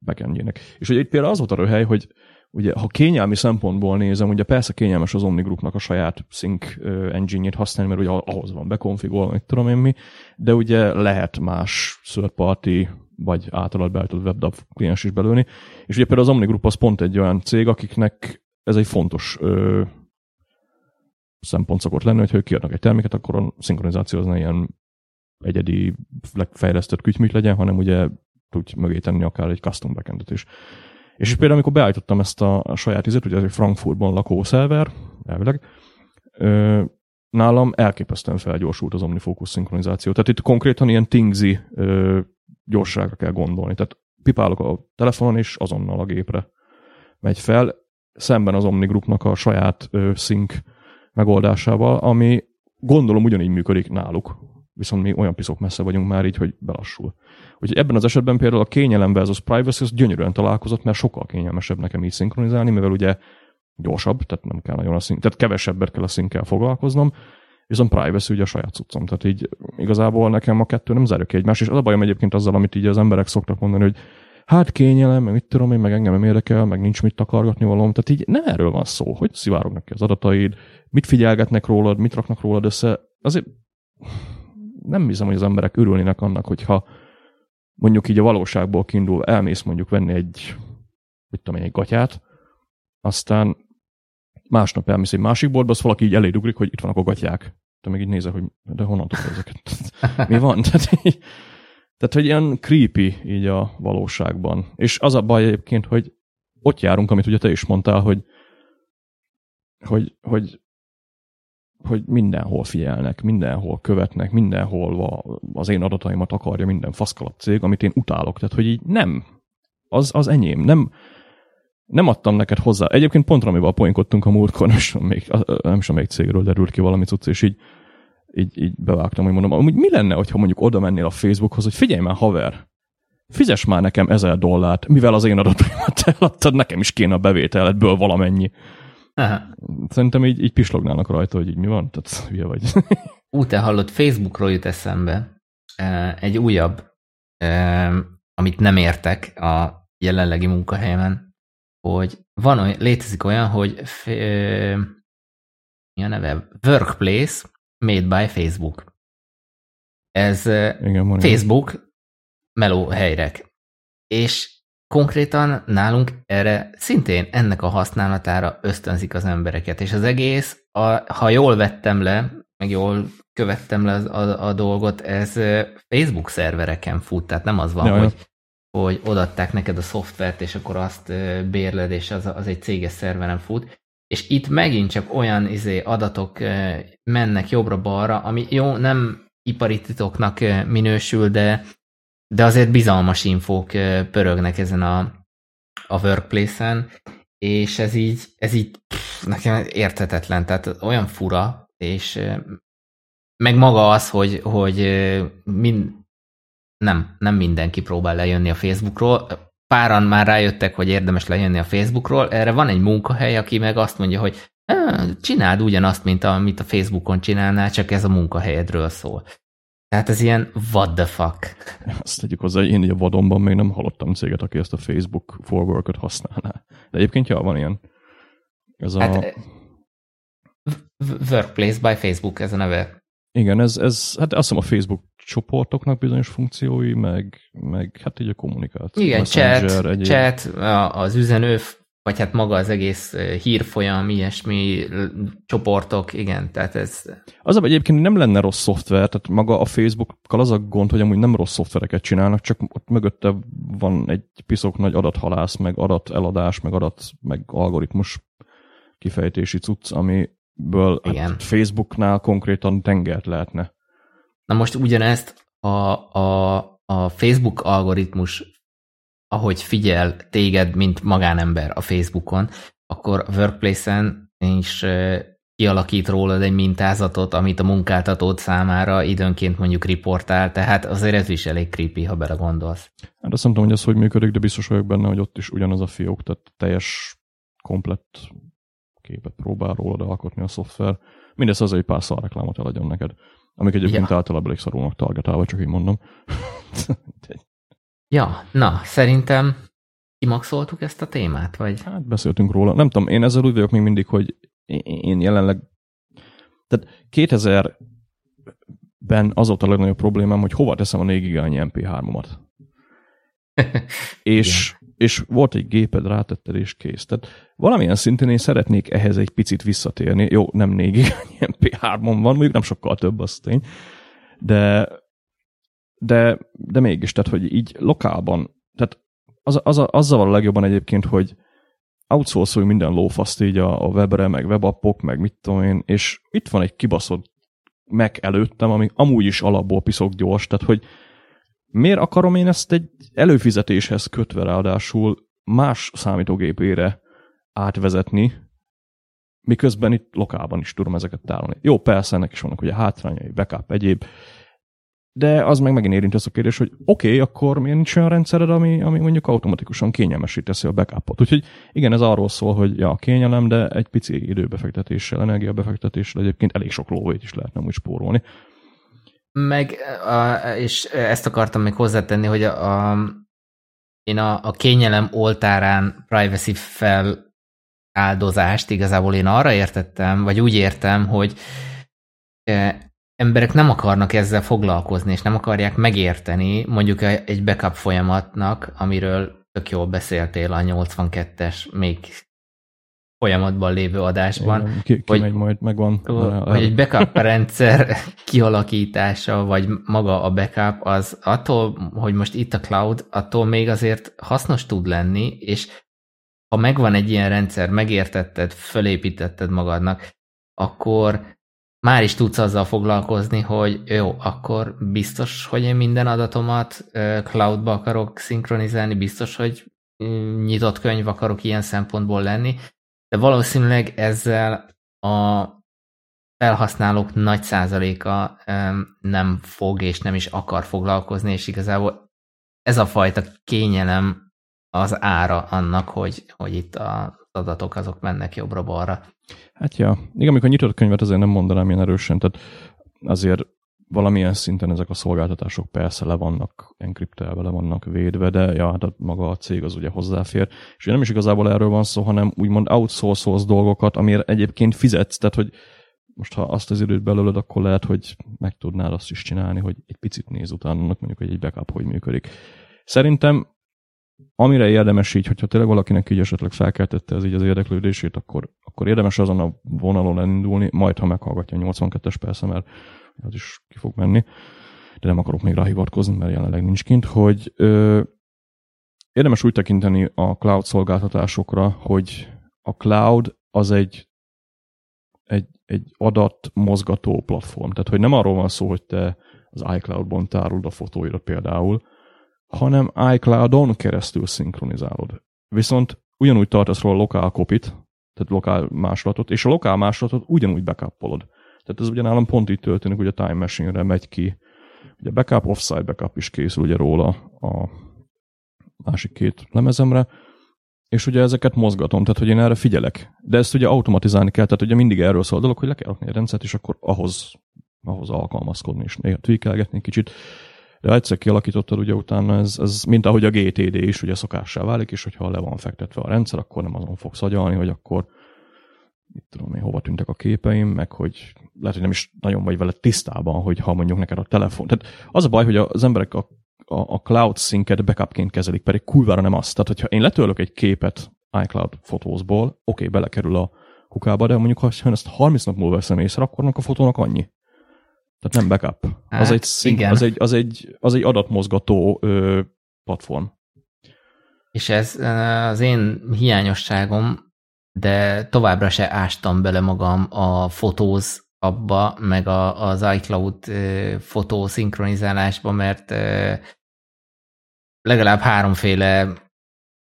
backendjének. És ugye itt például az volt a röhely, hogy ugye, ha kényelmi szempontból nézem, ugye persze kényelmes az OmniGroupnak a saját sync engine-jét használni, mert ugye ahhoz van bekonfigolva, mit tudom én mi, de ugye lehet más third party, vagy általad beállított WebDAV kliens is belőni. És ugye például az OmniGroup az pont egy olyan cég, akiknek ez egy fontos szempont szokott lenni, hogyha ők kiadnak egy terméket, akkor a szinkronizáció az ne ilyen egyedi, fejlesztett kütyműt legyen, hanem ugye tudj mögé tenni akár egy custom backendet is. És például, amikor beállítottam ezt a saját izet, ugye ez egy Frankfurtban lakó szerver, elvileg, nálam elképesztően felgyorsult az OmniFocus szinkronizáció. Tehát itt konkrétan ilyen tingzi gyorságra kell gondolni. Tehát pipálok a telefonon, és azonnal a gépre megy fel, szemben az OmniGroupnak a saját sync megoldásával, ami gondolom ugyanígy működik náluk, viszont mi olyan piszok messze vagyunk már így, hogy belassul. Úgyhogy ebben az esetben például a kényelem versus privacy az gyönyörűen találkozott, mert sokkal kényelmesebb nekem így szinkronizálni, mivel ugye gyorsabb, tehát nem kell nagyon a sync, tehát kevesebbet kell a synckel foglalkoznom, viszont privacy ugye a saját cuccom, tehát így igazából nekem a kettő nem zárja ki egymást, és az a bajom egyébként azzal, amit így az emberek szoktak mondani, hogy hát kényelem, meg mit tudom én, meg engem érdekel, meg nincs mit takargatni valóm, tehát így nem erről van szó, hogy szivárognak ki az adataid, mit figyelgetnek rólad, mit raknak rólad össze, azért nem hiszem, hogy az emberek örülnének annak, hogyha mondjuk így a valóságból kiindulva elmész mondjuk venni egy, mit tudom én, egy gatyát, aztán másnap elmész egy másik boltba, az valaki így eléd ugrik, hogy itt vannak a gatyák. Te meg így nézel, hogy de honnan tudod ezeket? Mi van? Tehát, hogy ilyen creepy így a valóságban. És az a baj egyébként, hogy ott járunk, amit ugye te is mondtál, hogy mindenhol figyelnek, mindenhol követnek, mindenhol az én adataimat akarja minden faszkalap cég, amit én utálok. Tehát, hogy így nem. Az enyém. Nem adtam neked hozzá. Egyébként pont Ramival poénkodtunk a múltkor, nem is amelyik cégről derült ki valami cucc, és így bevágtam, hogy mondom, amúgy mi lenne, hogyha mondjuk oda mennél a Facebookhoz, hogy figyelj már haver, fizess már nekem $1000, mivel az én adataimat eladtad, nekem is kéne a bevételedből valamennyi. Aha. Szerintem így pislognának rajta, hogy így mi van, tehát hülye vagy. Te hallott, Facebookról jut eszembe egy újabb, amit nem értek a jelenlegi munkahelyemen, hogy létezik olyan, hogy mi a neve? Workplace made by Facebook. Ez igen, Facebook meló helyrek. És konkrétan nálunk erre szintén ennek a használatára ösztönzik az embereket. És az egész, ha jól vettem le, meg jól követtem le a dolgot, ez Facebook szervereken fut, tehát nem az van, hogy odaadták neked a szoftvert, és akkor azt bérled, és az egy céges szerveren fut, és itt megint csak olyan adatok mennek jobbra-balra, ami jó, nem ipari titoknak minősül, de azért bizalmas infók pörögnek ezen a workplace-en, és ez így nekem érthetetlen, tehát olyan fura, és meg maga az, hogy nem mindenki próbál lejönni a Facebookról. Páran már rájöttek, hogy érdemes lejönni a Facebookról. Erre van egy munkahely, aki meg azt mondja, hogy csináld ugyanazt, mint amit a Facebookon csinálnál, csak ez a munkahelyedről szól. Tehát ez ilyen what the fuck. Azt tegyük hozzá, hogy én így a vadonban még nem hallottam céget, aki ezt a Facebook for work-öt használná. De egyébként jól van ilyen. Ez Workplace by Facebook, ez a neve. Igen, ez hát azt hiszem a Facebook csoportoknak bizonyos funkciói, meg hát így a kommunikáció. Igen, chat, az üzenő, vagy hát maga az egész hírfolyam, ilyesmi csoportok, igen, tehát ez... Az egyébként nem lenne rossz szoftver, tehát maga a Facebookkal az a gond, hogy amúgy nem rossz szoftvereket csinálnak, csak ott mögötte van egy piszok nagy adathalász, meg adateladás, meg algoritmus kifejtési cucc, amiből hát Facebooknál konkrétan tengert lehetne. Na most ugyanezt a Facebook algoritmus, ahogy figyel téged, mint magánember a Facebookon, akkor a workplace-en is kialakít rólad egy mintázatot, amit a munkáltatód számára időnként mondjuk riportál, tehát azért ez is elég creepy, ha belegondolsz. Hát azt nem tudom, hogy ez hogy működik, de biztos vagyok benne, hogy ott is ugyanaz a fiók, tehát teljes, komplett képet próbál rólad alkotni a szoftver. Mindez az, hogy pár szar reklámot eladjon neked. Amik egyébként általában elég szarulnak targetálva, csak így mondom. Na, szerintem kimaxoltuk ezt a témát, vagy? Hát beszéltünk róla. Nem tudom, én ezzel úgy vagyok még mindig, hogy én jelenleg... Tehát 2000-ben az volt a legnagyobb problémám, hogy hova teszem a 4 gigányi MP3-omat. és volt egy géped, rátetted és kész. Tehát valamilyen szinten én szeretnék ehhez egy picit visszatérni. Jó, nem 4 gigányi MP3-om van, mondjuk nem sokkal több, az tény. De mégis, tehát hogy így lokálban, tehát Az zavar a legjobban egyébként, hogy outsourcoljunk minden lófaszt így a webre, meg webappok, meg mit tudom én, és itt van egy kibaszott Mac előttem, ami amúgy is alapból piszok gyors, tehát hogy miért akarom én ezt egy előfizetéshez kötve ráadásul más számítógépére átvezetni, miközben itt lokálban is tudom ezeket tárolni. Jó, persze, ennek is vannak ugye hátrányai, backup, egyéb, de az meg megint érint az a kérdés, hogy oké, akkor miért nincs olyan rendszered, ami mondjuk automatikusan kényelmesít teszi a backupot. Úgyhogy igen, ez arról szól, hogy ja, kényelem, de egy pici időbefektetéssel, energiabefektetéssel egyébként elég sok lóvét is lehetne úgy spórolni. Meg, és ezt akartam még hozzátenni, hogy én a kényelem oltárán privacy feláldozást igazából én arra értettem, vagy úgy értem, hogy emberek nem akarnak ezzel foglalkozni, és nem akarják megérteni mondjuk egy backup folyamatnak, amiről tök jól beszéltél a 82-es még folyamatban lévő adásban. Igen, hogy megy majd, megvan. Hogy egy backup rendszer kialakítása, vagy maga a backup, az attól, hogy most itt a cloud, attól még azért hasznos tud lenni, és ha megvan egy ilyen rendszer, megértetted, fölépítetted magadnak, akkor már is tudsz azzal foglalkozni, hogy jó, akkor biztos, hogy én minden adatomat cloudba akarok szinkronizálni, biztos, hogy nyitott könyv akarok ilyen szempontból lenni, de valószínűleg ezzel a felhasználók nagy százaléka nem fog és nem is akar foglalkozni, és igazából ez a fajta kényelem az ára annak, hogy itt az adatok azok mennek jobbra-balra. Hát ja, igen, amikor nyitott könyvet azért nem mondanám ilyen erősen, tehát azért valamilyen szinten ezek a szolgáltatások persze le vannak enkriptelve, le vannak védve, de ja, hát maga a cég az ugye hozzáfér, és ugye nem is igazából erről van szó, hanem úgymond outsource-olsz dolgokat, amiért egyébként fizetsz, tehát hogy most ha azt az időt belőled, akkor lehet, hogy meg tudnád azt is csinálni, hogy egy picit néz utána, mondjuk, hogy egy backup hogy működik. Szerintem amire érdemes így, hogyha tényleg valakinek így esetleg felkeltette ez így az érdeklődését, akkor érdemes azon a vonalon elindulni, majd ha meghallgatja a 82-es persze, mert az is ki fog menni, de nem akarok még ráhivatkozni, mert jelenleg nincs kint, hogy érdemes úgy tekinteni a cloud szolgáltatásokra, hogy a cloud az egy adatmozgató platform. Tehát, hogy nem arról van szó, hogy te az iCloud-ban tárolod a fotóidat például, hanem iCloud-on keresztül szinkronizálod. Viszont ugyanúgy tartasz róla lokál kopit, tehát lokál másolatot, és a lokál másolatot ugyanúgy backupolod. Tehát ez ugyanállam pont így történik, hogy a Time Machine-re megy ki. Ugye backup, offsite backup is készül ugye róla a másik két lemezemre, és ugye ezeket mozgatom, tehát hogy én erre figyelek. De ezt ugye automatizálni kell, tehát ugye mindig erről szól a dolog, hogy le kell rakni a rendszert, és akkor ahhoz alkalmazkodni, és néha tweakelgetni kicsit. De egyszer kialakítottad, ugye utána ez mint ahogy a GTD is ugye szokássá válik, és hogyha le van fektetve a rendszer, akkor nem azon fogsz agyalni, hogy akkor mit tudom én, hova tűntek a képeim, meg hogy lehet, hogy nem is nagyon vagy vele tisztában, hogy ha mondjuk neked a telefon. Tehát az a baj, hogy az emberek a cloud sync-et backupként kezelik, pedig kurvára nem azt. Tehát, hogyha én letörlök egy képet iCloud fotózból, oké, belekerül a kukába, de mondjuk ha ezt 30 nap múlva veszem észre, akkor annak a fotónak annyi. Tehát nem backup. Hát, az egy adatmozgató platform. És ez az én hiányosságom, de továbbra se ástam bele magam a fotóz abba, meg az iCloud fotó szinkronizálásba, mert legalább háromféle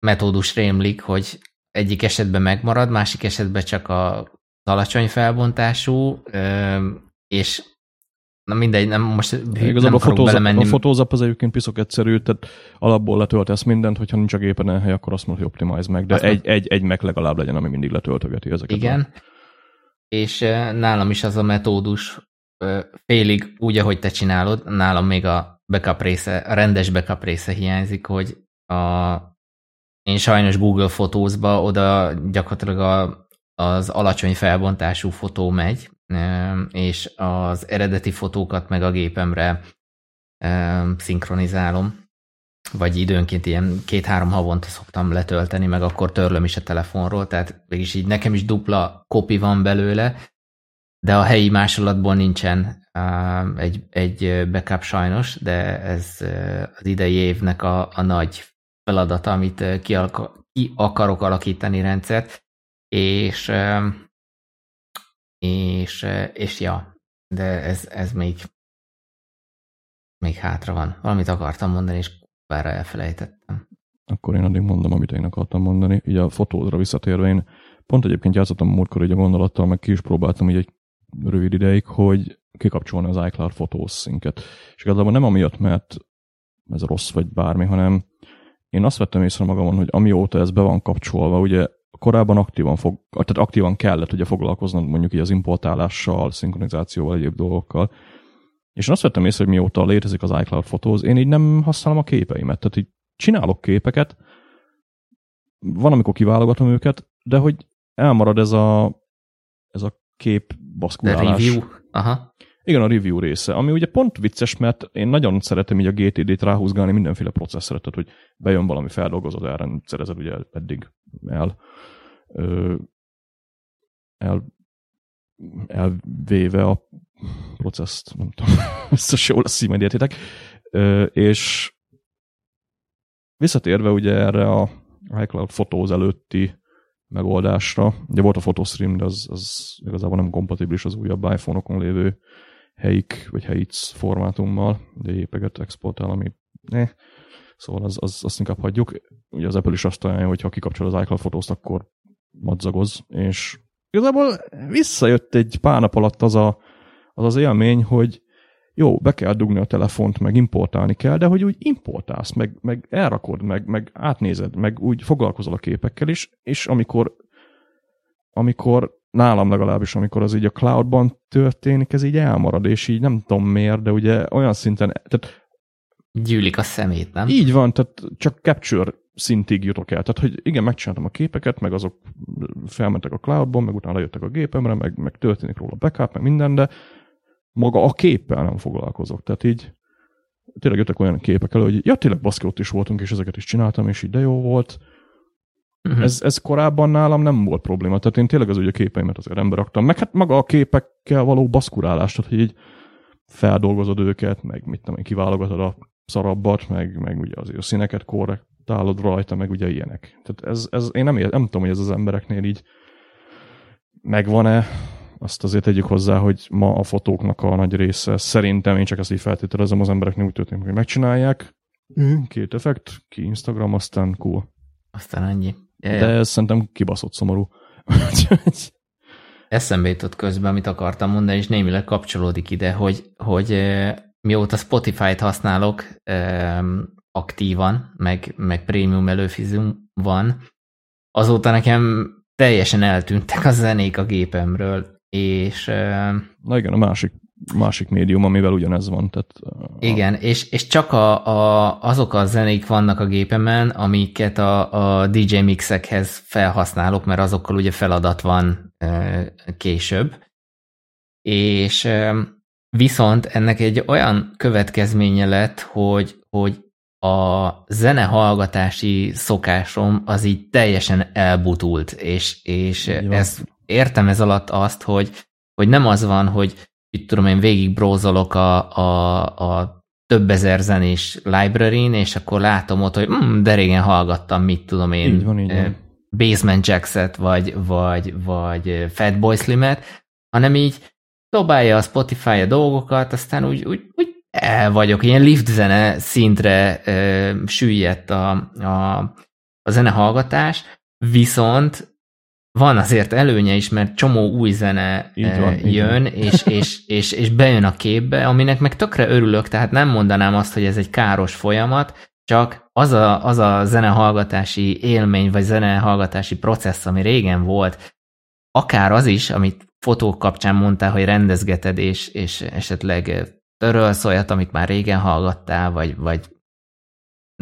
metódus rémlik, hogy egyik esetben megmarad, másik esetben csak az alacsony felbontású, és na mindegy, nem most nem akarok belemenni. A fotózap az egyébként piszok egyszerű, tehát alapból letöltesz mindent, hogyha nincs a gépen elhely, akkor azt mondod, hogy optimizd meg, de azt egy meg legalább legyen, ami mindig letöltögeti ezeket. Igen, és nálam is az a metódus félig úgy, ahogy te csinálod, nálam még a backup része, a rendes backup része hiányzik, hogy én sajnos Google Fotózba oda gyakorlatilag az alacsony felbontású fotó megy, és az eredeti fotókat meg a gépemre szinkronizálom, vagy időnként ilyen 2-3 havonta szoktam letölteni, meg akkor törlöm is a telefonról, tehát mégis így nekem is dupla copy van belőle, de a helyi másolatból nincsen egy backup sajnos, de ez az idei évnek a nagy feladat, amit ki akarok alakítani rendszert, és ja, de ez még hátra van. Valamit akartam mondani, és bárra elfelejtettem. Akkor én addig mondom, amit én akartam mondani. Így a fotódra visszatérve, én pont egyébként játszottam múltkor így a gondolattal, meg ki is próbáltam így egy rövid ideig, hogy kikapcsolni az iCloud fotószinket. És igazából nem amiatt, mert ez rossz vagy bármi, hanem én azt vettem észre magamon, hogy amióta ez be van kapcsolva, ugye korábban aktívan kellett ugye foglalkoznod mondjuk így az importálással, szinkronizációval, egyéb dolgokkal. És én azt vettem észre, hogy mióta létezik az iCloud Photos, én így nem használom a képeimet. Tehát így csinálok képeket, van, amikor kiválogatom őket, de hogy elmarad ez a kép baszkulálás. Review. Aha. Igen, a review része, ami ugye pont vicces, mert én nagyon szeretem így a GTD-t ráhúzgálni mindenféle processzre, tehát hogy bejön valami feldolgozod, elrendszerezed, ugye eddig elvéve a processzt, nem tudom, biztos jól lesz, majd értitek, és visszatérve ugye erre a iCloud Photos előtti megoldásra, ugye volt a Photostream, de az igazából nem kompatibilis az újabb iPhone-okon lévő HEIC vagy HEIC formátummal, ugye JPEG-et exportál, ami szóval azt inkább hagyjuk. Ugye az Apple is azt találja, hogy ha kikapcsol az iCloud Photos-t, akkor madzagoz, és igazából visszajött egy pár nap alatt az élmény, hogy jó, be kell dugni a telefont, meg importálni kell, de hogy úgy importálsz, meg elrakod, meg átnézed, meg úgy foglalkozol a képekkel is, és amikor nálam legalábbis, amikor az így a cloudban történik, ez így elmarad, és így nem tudom miért, de ugye olyan szinten... Tehát gyűlik a szemét, nem? Így van, tehát csak capture szintig jutok el. Tehát, hogy igen, megcsináltam a képeket, meg azok felmentek a cloudban, meg utána lejöttek a gépemre, meg történik róla backup, meg minden, de maga a képpel nem foglalkozok. Tehát így tényleg jöttek olyan képek elő, hogy ja, tényleg baszki, ott is voltunk, és ezeket is csináltam, és így de jó volt. Uh-huh. Ez korábban nálam nem volt probléma. Tehát én tényleg az ugye a képeimet azért rendbe raktam. Meg hát maga a képekkel való baszkurálás, tehát hogy így feldolgozod őket, meg mit tudom én, kiválogatod a szarabbat, meg ugye azért a színeket korrektálod rajta, meg ugye ilyenek. Tehát ez én nem tudom, hogy ez az embereknél így megvan-e. Azt azért tegyük hozzá, hogy ma a fotóknak a nagy része, szerintem én csak ezt így feltételezem, az embereknek úgy történik, hogy megcsinálják. Két effekt, ki Instagram, aztán cool. Aztán annyi. De ez szerintem kibaszott szomorú. Eszembe jutott közben, amit akartam mondani, és némileg kapcsolódik ide, hogy mióta Spotify-t használok aktívan, meg prémium előfizum van, azóta nekem teljesen eltűntek a zenék a gépemről. És, na igen, a másik médium, amivel ugyanez van. Tehát igen, és csak azok a zenék vannak a gépemen, amiket a DJ mixekhez felhasználok, mert azokkal ugye feladat van később. És viszont ennek egy olyan következménye lett, hogy a zenehallgatási szokásom az így teljesen elbutult, és értem ez alatt azt, hogy nem az van, hogy itt tudom én végig brózolok a több ezer zenés library-n, és akkor látom ott, hogy de régen hallgattam, mit tudom én, így van. Basement Jackset, vagy Fatboy Slimet, hanem így dobálja a Spotify a dolgokat, aztán úgy el vagyok, ilyen lift zene szintre süllyedt a zenehallgatás, viszont van azért előnye is, mert csomó új zene jön, és bejön a képbe, aminek meg tökre örülök, tehát nem mondanám azt, hogy ez egy káros folyamat, csak az a zenehallgatási élmény, vagy zenehallgatási processz, ami régen volt, akár az is, amit fotók kapcsán mondtál, hogy rendezgeted, és esetleg törölsz olyat, amit már régen hallgattál, vagy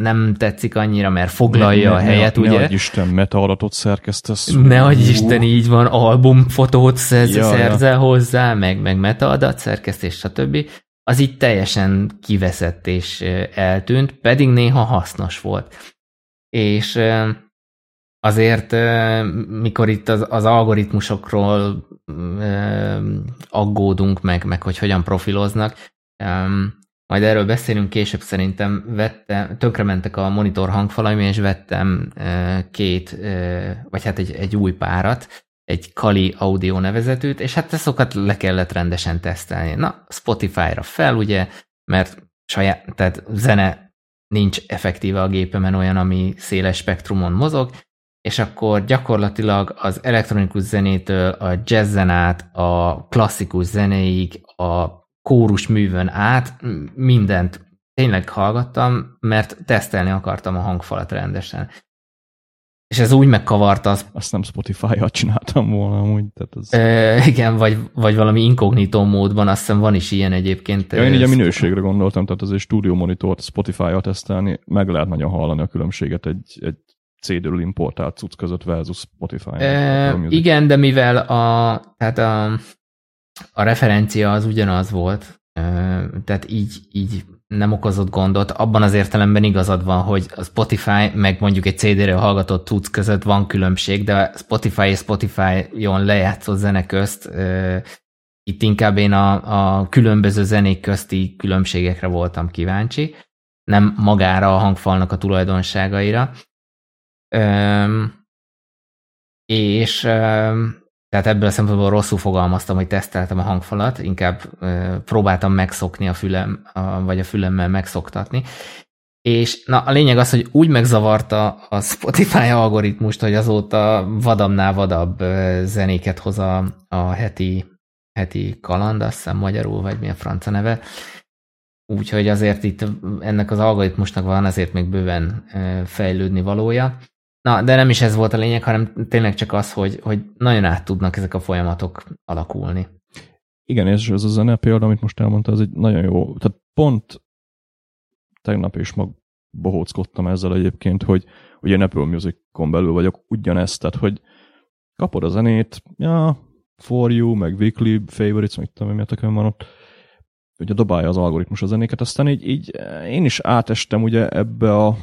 nem tetszik annyira, mert foglalja a helyet, ugye? Ne adj Isten, metaadatot szerkesztesz. Ne adj Isten, így van, albumfotót szerzel hozzá, meg metaadat, szerkesztés, stb. Az így teljesen kiveszett és eltűnt, pedig néha hasznos volt. És azért, mikor itt az algoritmusokról aggódunk, meg hogy hogyan profiloznak, majd erről beszélünk később, szerintem tönkrementek a monitor hangfalaim, és vettem egy új párat, egy Kali Audio nevezetűt, és hát azokat le kellett rendesen tesztelni. Na, Spotify-ra fel, ugye, mert tehát zene nincs effektíve a gépemen olyan, ami széles spektrumon mozog, és akkor gyakorlatilag az elektronikus zenétől a jazz zenát, a klasszikus zenéig, a kórus művön át, mindent tényleg hallgattam, mert tesztelni akartam a hangfalat rendesen. És ez úgy megkavarta az... Azt nem Spotify-at csináltam volna amúgy. Tehát az... igen, vagy valami inkognitó módban, azt hiszem van is ilyen egyébként. Ja, én így a minőségre gondoltam, tehát azért stúdió monitort Spotify-at tesztelni, meg lehet nagyon hallani a különbséget egy CD-ről importált cucc között versus Spotify. Igen, de mivel a referencia az ugyanaz volt, tehát így nem okozott gondot. Abban az értelemben igazad van, hogy a Spotify meg mondjuk egy CD-ről hallgatott cucc között van különbség, de Spotify és Spotify-on lejátszott zene közt itt inkább én a különböző zenék közti különbségekre voltam kíváncsi, nem magára a hangfalnak a tulajdonságaira. Tehát ebből a szempontból rosszul fogalmaztam, hogy teszteltem a hangfalat, inkább próbáltam megszokni a fülemmel megszoktatni. És na, a lényeg az, hogy úgy megzavarta a Spotify algoritmust, hogy azóta vadamnál vadabb zenéket hoz a heti kaland, azt hiszem magyarul, vagy milyen franca neve. Úgyhogy azért itt ennek az algoritmusnak van azért még bőven fejlődni valója. Na, de nem is ez volt a lényeg, hanem tényleg csak az, hogy nagyon át tudnak ezek a folyamatok alakulni. Igen, és ez a zene példa, amit most elmondta, ez egy nagyon jó, tehát pont tegnap is bohóckodtam ezzel egyébként, hogy én Apple Musicon belül vagyok, ugyanezt, tehát hogy kapod a zenét, ja, for you, meg weekly favorites, meg tudom, miért van ott, ugye dobálja az algoritmus a zenéket, aztán így én is átestem ugye ebbe a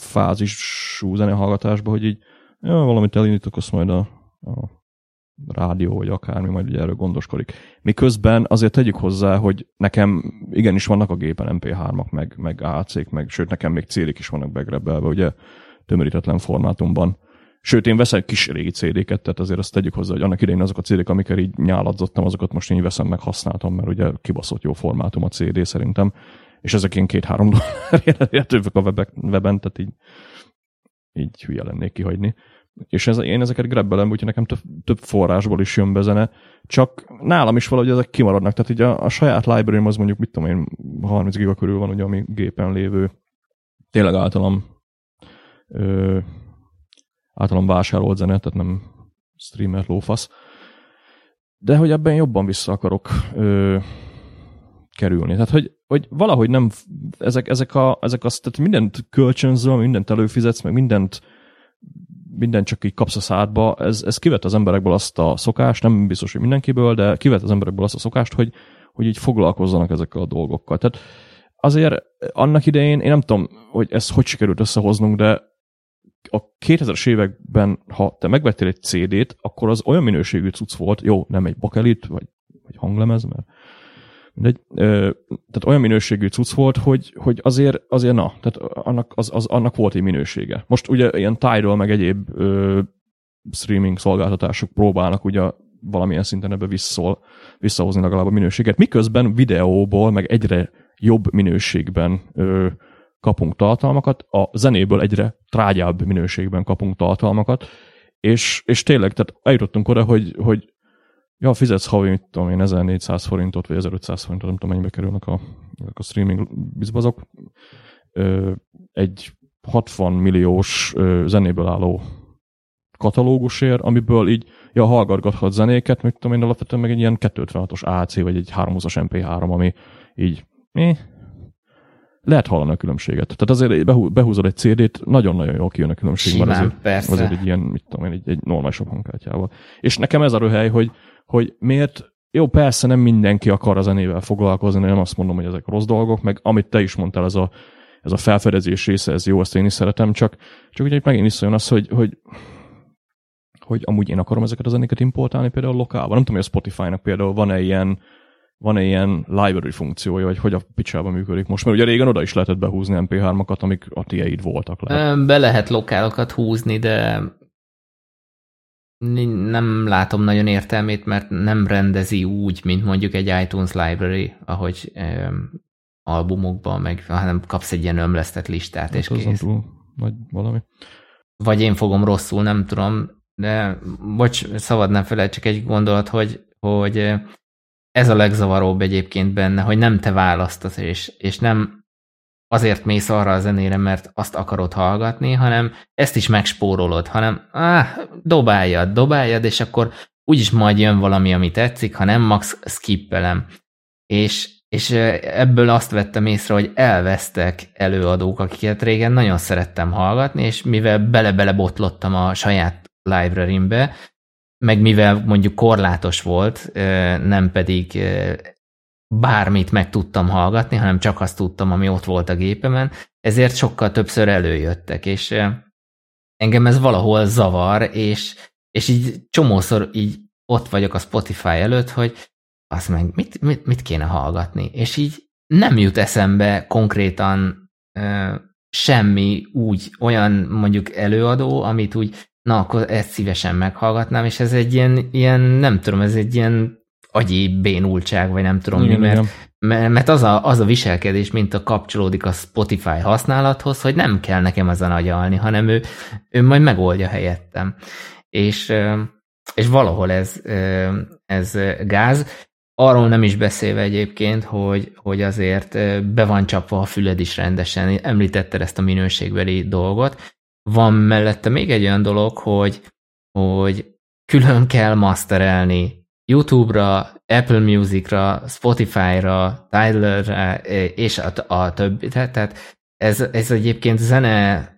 fázisú zenehallgatásba, hogy így ja, valamit elindítok, azt majd a rádió, vagy akármi, majd ugye erről gondoskodik. Miközben azért tegyük hozzá, hogy nekem igenis vannak a gépen MP3-ak, meg AC-k, meg sőt, nekem még CD-k is vannak begrebelve, ugye tömörítetlen formátumban. Sőt, én veszek kis régi CD-ket, tehát azért azt tegyük hozzá, hogy annak idején azok a CD-k, amikkel így nyáladzottam, azokat most így veszem, meg használtam, mert ugye kibaszott jó formátum a CD szerintem. És ezek én $2-3 értővök a weben, tehát így hülye lennék kihagyni. És én ezeket grebbelem, úgyhogy nekem több forrásból is jön be zene, csak nálam is valahogy ezek kimaradnak. Tehát így a saját library-m az mondjuk, mit tudom én, 30 giga körül van, ugye, ami gépen lévő, tényleg általam vásárolt zene, tehát nem streamer lófasz. De hogy ebben jobban vissza akarok kerülni. Tehát, hogy valahogy nem tehát mindent kölcsönzöl, mindent előfizetsz, meg mindent csak így kapsz a szádba, ez kivet az emberekből azt a szokást, nem biztos, hogy mindenkiből, de kivet az emberekből azt a szokást, hogy így foglalkozzanak ezekkel a dolgokkal. Tehát azért annak idején, én nem tudom, hogy ezt hogy sikerült összehoznunk, de a 2000-es években, ha te megvettél egy CD-t, akkor az olyan minőségű cucc volt, jó, nem egy bakelit, vagy hanglemez, mert tehát olyan minőségű cucc volt, hogy azért na, tehát annak volt egy minősége. Most ugye ilyen Tidal meg egyéb streaming szolgáltatások próbálnak ugye valamilyen szinten ebbe visszahozni legalább a minőséget, miközben videóból meg egyre jobb minőségben kapunk tartalmakat, a zenéből egyre trágyább minőségben kapunk tartalmakat, és tényleg, tehát eljutottunk oda, hogy ja, fizetsz havi, mit tudom én, 1400 forintot, vagy 1500 forintot, nem tudom, mennyibe kerülnek a streaming bizbazok. Egy 60 milliós zenéből álló katalógusért, amiből így, ja, hallgathatsz zenéket, mit tudom én, alapvetően meg egy ilyen 256-os AC, vagy egy 320-as MP3, ami így, lehet hallani a különbséget. Tehát azért behúzod egy CD-t, nagyon-nagyon jól kijön a különbség. Simán, azért egy ilyen, mit tudom én, egy normális hangkártyával. És nekem ez a röhely, hogy miért, jó, persze nem mindenki akar a zenével foglalkozni, nem azt mondom, hogy ezek rossz dolgok, meg amit te is mondtál, ez a felfedezés része, ez jó, azt én is szeretem, csak ugye megint visszajön az, hogy amúgy én akarom ezeket a zenéket importálni például lokálban. Nem tudom, hogy a Spotify-nak például van-e ilyen van-e ilyen library funkciója, vagy hogy a picsában működik most? Mert ugye régen oda is lehetett behúzni MP3-akat, amik a tieid voltak. Lehet. Be lehet lokálokat húzni, de nem látom nagyon értelmét, mert nem rendezi úgy, mint mondjuk egy iTunes library, ahogy albumokban, meg hanem kapsz egy ilyen ömlesztett listát, és kész. Vagy valami. Vagy én fogom rosszul, nem tudom, de bocs, szabad nem felejtsek, csak egy gondolat, hogy ez a legzavaróbb egyébként benne, hogy nem te választasz, és nem azért mész arra a zenére, mert azt akarod hallgatni, hanem ezt is megspórolod, hanem dobáljad, és akkor úgyis majd jön valami, ami tetszik, ha nem, max skippelem. És ebből azt vettem észre, hogy elvesztek előadók, akiket régen nagyon szerettem hallgatni, és mivel bele-bele botlottam a saját library-mbe, meg mivel mondjuk korlátos volt, nem pedig bármit meg tudtam hallgatni, hanem csak azt tudtam, ami ott volt a gépemen, ezért sokkal többször előjöttek, és engem ez valahol zavar, és így csomószor így ott vagyok a Spotify előtt, hogy azt meg mit kéne hallgatni? És így nem jut eszembe konkrétan semmi úgy, olyan mondjuk előadó, amit úgy, na akkor ezt szívesen meghallgatnám, és ez egy ilyen nem tudom, ez egy ilyen agyi bénultság, vagy nem tudom mi, mert az a viselkedés, mint a kapcsolódik a Spotify használathoz, hogy nem kell nekem ezen agyalni, hanem ő majd megoldja helyettem. És valahol ez gáz. Arról nem is beszélve egyébként, hogy azért be van csapva a füled is rendesen. Említetted ezt a minőségbeli dolgot. Van mellette még egy olyan dolog, hogy külön kell masterelni YouTube-ra, Apple Music-ra, Spotify-ra, Tidal-ra és a többi. Tehát ez egyébként zene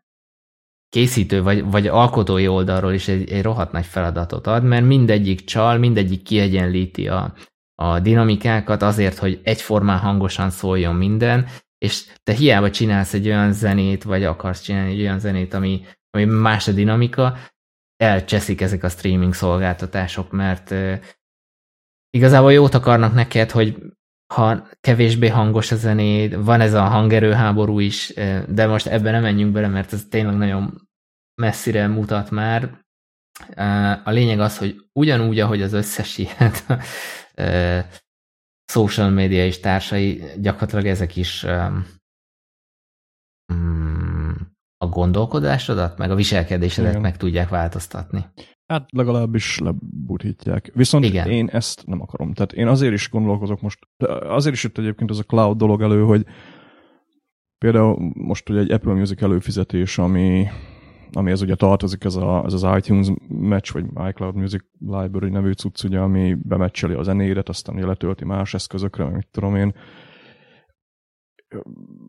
készítő vagy alkotói oldalról is egy rohadt nagy feladatot ad, mert mindegyik csal, mindegyik kiegyenlíti a dinamikákat azért, hogy egyformán hangosan szóljon minden, és te hiába csinálsz egy olyan zenét, vagy akarsz csinálni egy olyan zenét, ami más a dinamika, elcseszik ezek a streaming szolgáltatások, mert igazából jót akarnak neked, hogy ha kevésbé hangos a zenéd, van ez a hangerőháború is, de most ebben nem menjünk bele, mert ez tényleg nagyon messzire mutat már. A lényeg az, hogy ugyanúgy, ahogy az összes ilyen social media és társai, gyakorlatilag ezek is a gondolkodásodat, meg a viselkedésedet meg tudják változtatni. Hát legalábbis lebutítják. Viszont igen. Én ezt nem akarom. Tehát én azért is gondolkozok most, azért is jött egyébként ez a cloud dolog elő, hogy például most ugye egy Apple Music előfizetés, ami ez ugye tartozik, ez az iTunes Match, vagy iCloud Music Library nevű cucc, ugye, ami bemeccseli a zenédet, aztán ugye letölti más eszközökre, meg mit tudom én.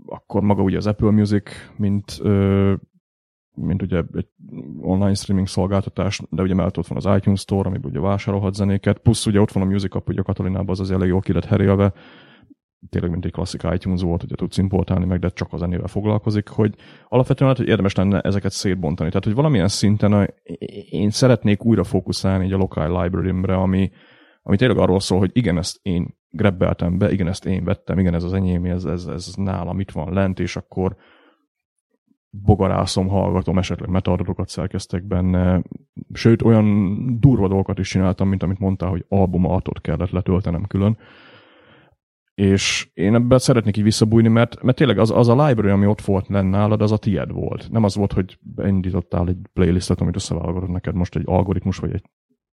Akkor maga ugye az Apple Music, mint ugye egy online streaming szolgáltatás, de ugye mellett ott van az iTunes Store, amiben ugye vásárolhat zenéket, plusz ugye ott van a Music App, ugye a Katalinában az elég jól ki lett herélve, tényleg mint egy klasszik iTunes volt, ugye tudsz importálni meg, de csak a zenével foglalkozik, hogy alapvetően hát, hogy érdemes lenne ezeket szétbontani. Tehát, hogy valamilyen szinten én szeretnék újra fókuszálni így a local library-mre, ami tényleg arról szól, hogy igen, ezt én grabbeltem be, igen, ezt én vettem, igen, ez az enyém, ez nálam itt van lent, és akkor bogarászom, hallgatom, esetleg metaadatokat szerkeztek benne, sőt, olyan durva dolgokat is csináltam, mint amit mondtál, hogy albumartot kellett letöltenem külön. És én ebben szeretnék így visszabújni, mert tényleg az a library, ami ott volt lenn nálad, az a tied volt. Nem az volt, hogy indítottál egy playlistet, amit összeválogatott neked most egy algoritmus, vagy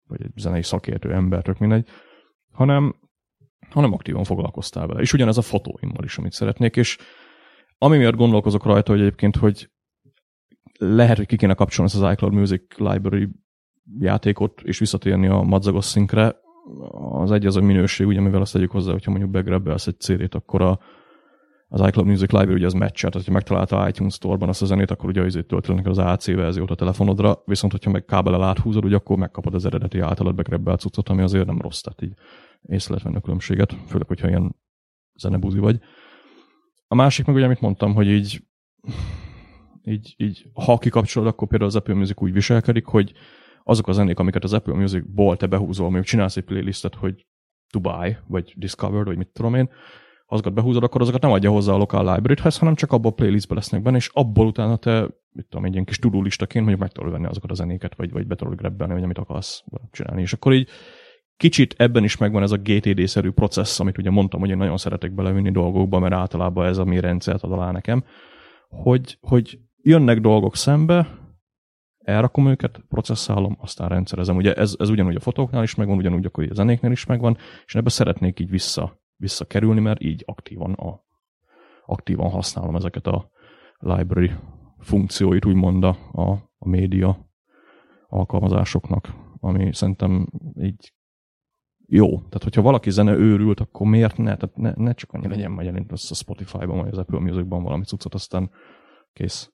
egy zenei szakértő ember, tök mindegy, hanem aktívan foglalkoztál vele. És ugyanez a fotóimmal is, amit szeretnék, és ami miatt gondolkozok rajta, hogy egyébként, hogy lehet, hogy ki kéne kapcsolni ezt az iCloud Music Library játékot, és visszatérni a madzagos szinkre. Az egy az a minőség, ugye, amivel azt tegyük hozzá, hogyha mondjuk begrabbelsz egy CD-t, akkor az iCloud Music Library ugye az match-et, hogyha megtalálta iTunes Store-ban azt a zenét, akkor ugye azért töltölnek az AC verziót a telefonodra, viszont hogyha meg kábellel áthúzod, ugye akkor megkapod az eredeti általad begrabbelt cuccot, ami azért nem rossz, tehát így észre lehet venni a különbséget, főleg, hogyha ilyen zenebuzi vagy. A másik meg ugye, amit mondtam, hogy így ha kikapcsolod, akkor például az Apple Music úgy viselkedik, hogy azok a zenék, amiket az Apple Musicból te behúzol, amíg csinálsz egy playlistet, hogy to buy, vagy discovered, vagy mit tudom én, azokat behúzod, akkor azokat nem adja hozzá a local library-hez, hanem csak abban a playlistbe lesznek benne, és abból utána te, mit tudom, egy ilyen kis to-do listaként mondjuk meg tudod venni azokat a zenéket, vagy be tudod grabbelni, vagy amit akarsz csinálni. És akkor így kicsit ebben is megvan ez a GTD-szerű processz, amit ugye mondtam, hogy én nagyon szeretek belevinni dolgokba, mert általában ez a mi rendszert ad alá nekem, hogy jönnek dolgok szembe, elrakom őket, processzálom, aztán rendszerezem. Ugye ez ugyanúgy a fotóknál is megvan, ugyanúgy akkor a zenéknél is megvan, és ebbe szeretnék így visszakerülni, mert így aktívan használom ezeket a library funkcióit, úgymond a média alkalmazásoknak, ami szerintem így jó. Tehát, hogyha valaki zene őrült, akkor miért ne? Tehát ne csak annyi legyen, majd jelent össze a Spotify-ban, vagy az Apple Music-ban valami cuccot, aztán kész.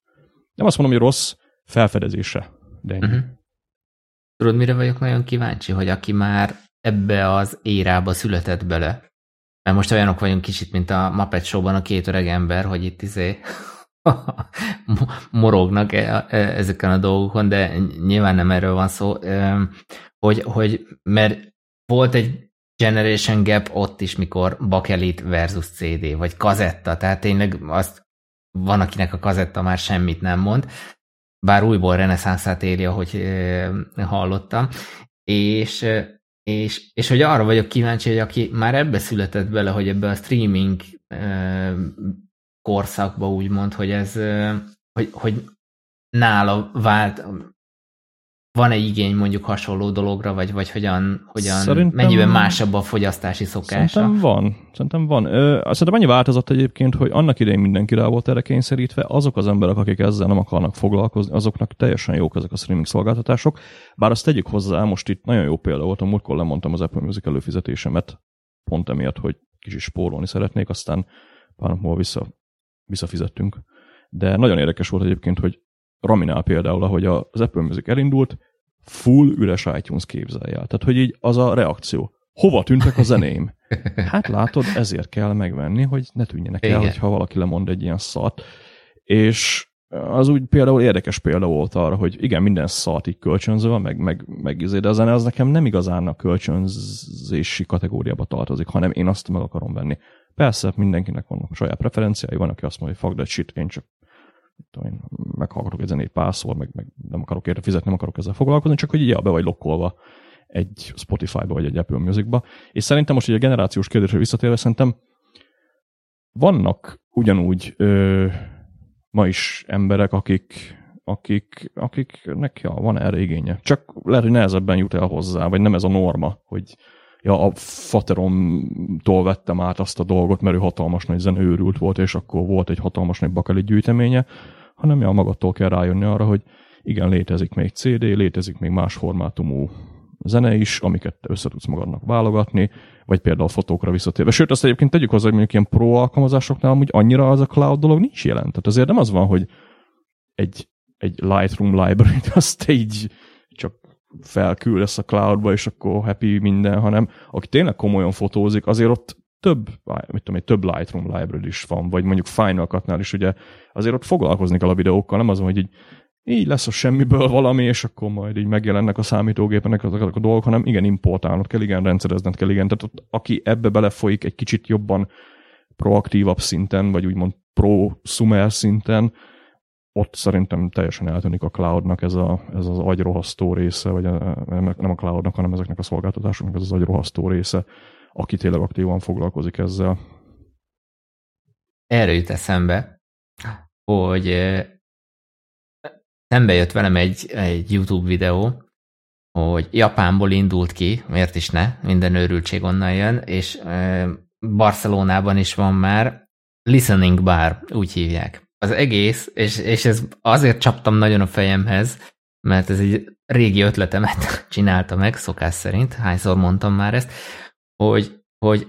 Nem azt mondom, hogy rossz, felfedezése. De Tudod, mire vagyok nagyon kíváncsi, hogy aki már ebbe az érába született bele, mert most olyanok vagyunk kicsit, mint a Muppet Show-ban a két öreg ember, hogy itt morognak ezeken a dolgokon, de nyilván nem erről van szó, hogy mert volt egy generation gap ott is, mikor bakelit versus CD, vagy kazetta, tehát tényleg azt van, akinek a kazetta már semmit nem mond, bár újból reneszánszát éli, ahogy hallottam, és hogy arra vagyok kíváncsi, hogy aki már ebbe született bele, hogy ebbe a streaming korszakba úgymond, hogy ez, hogy nála vált, van-e igény mondjuk hasonló dologra, vagy hogyan mennyiben másabb a fogyasztási szokása? Szerintem van. Szerintem annyi változott egyébként, hogy annak idején mindenki rá volt erre kényszerítve, azok az emberek, akik ezzel nem akarnak foglalkozni, azoknak teljesen jók ezek a streaming szolgáltatások. Bár azt tegyük hozzá, most itt nagyon jó példa volt, a múltkor lemondtam az Apple Music előfizetésemet, pont emiatt, hogy kicsit spórolni szeretnék, aztán pár nap múlva visszafizettünk. De nagyon érdekes volt egyébként, hogy Raminál például, ahogy az Apple Music elindult, full üres iTunes, képzelj el. Tehát, hogy így az a reakció. Hova tűntek a zeném? Hát látod, ezért kell megvenni, hogy ne tűnjenek el, hogyha valaki lemond egy ilyen szart. És az úgy például érdekes példa volt arra, hogy igen, minden szart így kölcsönző van, de a zene az nekem nem igazán a kölcsönzési kategóriába tartozik, hanem én azt meg akarom venni. Persze, mindenkinek vannak saját preferenciái, van, aki azt mondja, hogy fuck that shit, én csak meghallgatok egy zenét párszor, meg nem akarok érte fizetni, nem akarok ezzel foglalkozni, csak hogy így be vagy lokkolva egy Spotify-ba, vagy egy Apple Music-ba. És szerintem most így a generációs kérdésre visszatérve, szerintem vannak ugyanúgy ma is emberek, akiknek van erre igénye. Csak lehet, hogy nehezebben jut el hozzá, vagy nem ez a norma, hogy a fateromtól vettem át azt a dolgot, mert ő hatalmas nagy zenőrült volt, és akkor volt egy hatalmas nagy bakeli gyűjteménye, hanem magadtól kell rájönni arra, hogy igen, létezik még CD, létezik még más formátumú zene is, amiket össze tudsz magadnak válogatni, vagy például fotókra visszatérve. Sőt, azt egyébként tegyük hozzá, hogy mondjuk ilyen pro alkalmazásoknál amúgy annyira az a cloud dolog nincs jelent. Tehát azért nem az van, hogy egy Lightroom library-t azt így csak felküldesz a cloudba, és akkor happy minden, hanem aki tényleg komolyan fotózik, azért ott több Lightroom library is van, vagy mondjuk Final Cutnál is, ugye azért ott foglalkozni kell a videókkal, nem az, hogy így lesz a semmiből valami, és akkor majd így megjelennek a számítógépenek azok a dolgok, hanem igen, importálnod kell, igen, rendszerezned kell, igen, tehát ott, aki ebbe belefolyik egy kicsit jobban proaktívabb szinten, vagy úgymond prosumer szinten, ott szerintem teljesen eltűnik a cloudnak ez az agyrohasztó része, vagy nem a cloudnak, hanem ezeknek a szolgáltatásoknak ez az agyrohasztó része, aki tényleg aktívan foglalkozik ezzel. Erről jut eszembe, hogy szembe jött velem egy YouTube videó, hogy Japánból indult ki, miért is ne, minden őrültség onnan jön, és Barcelonában is van már Listening Bar, úgy hívják. Az egész, és ez azért csaptam nagyon a fejemhez, mert ez egy régi ötletemet csinálta meg, szokás szerint, hányszor mondtam már ezt, hogy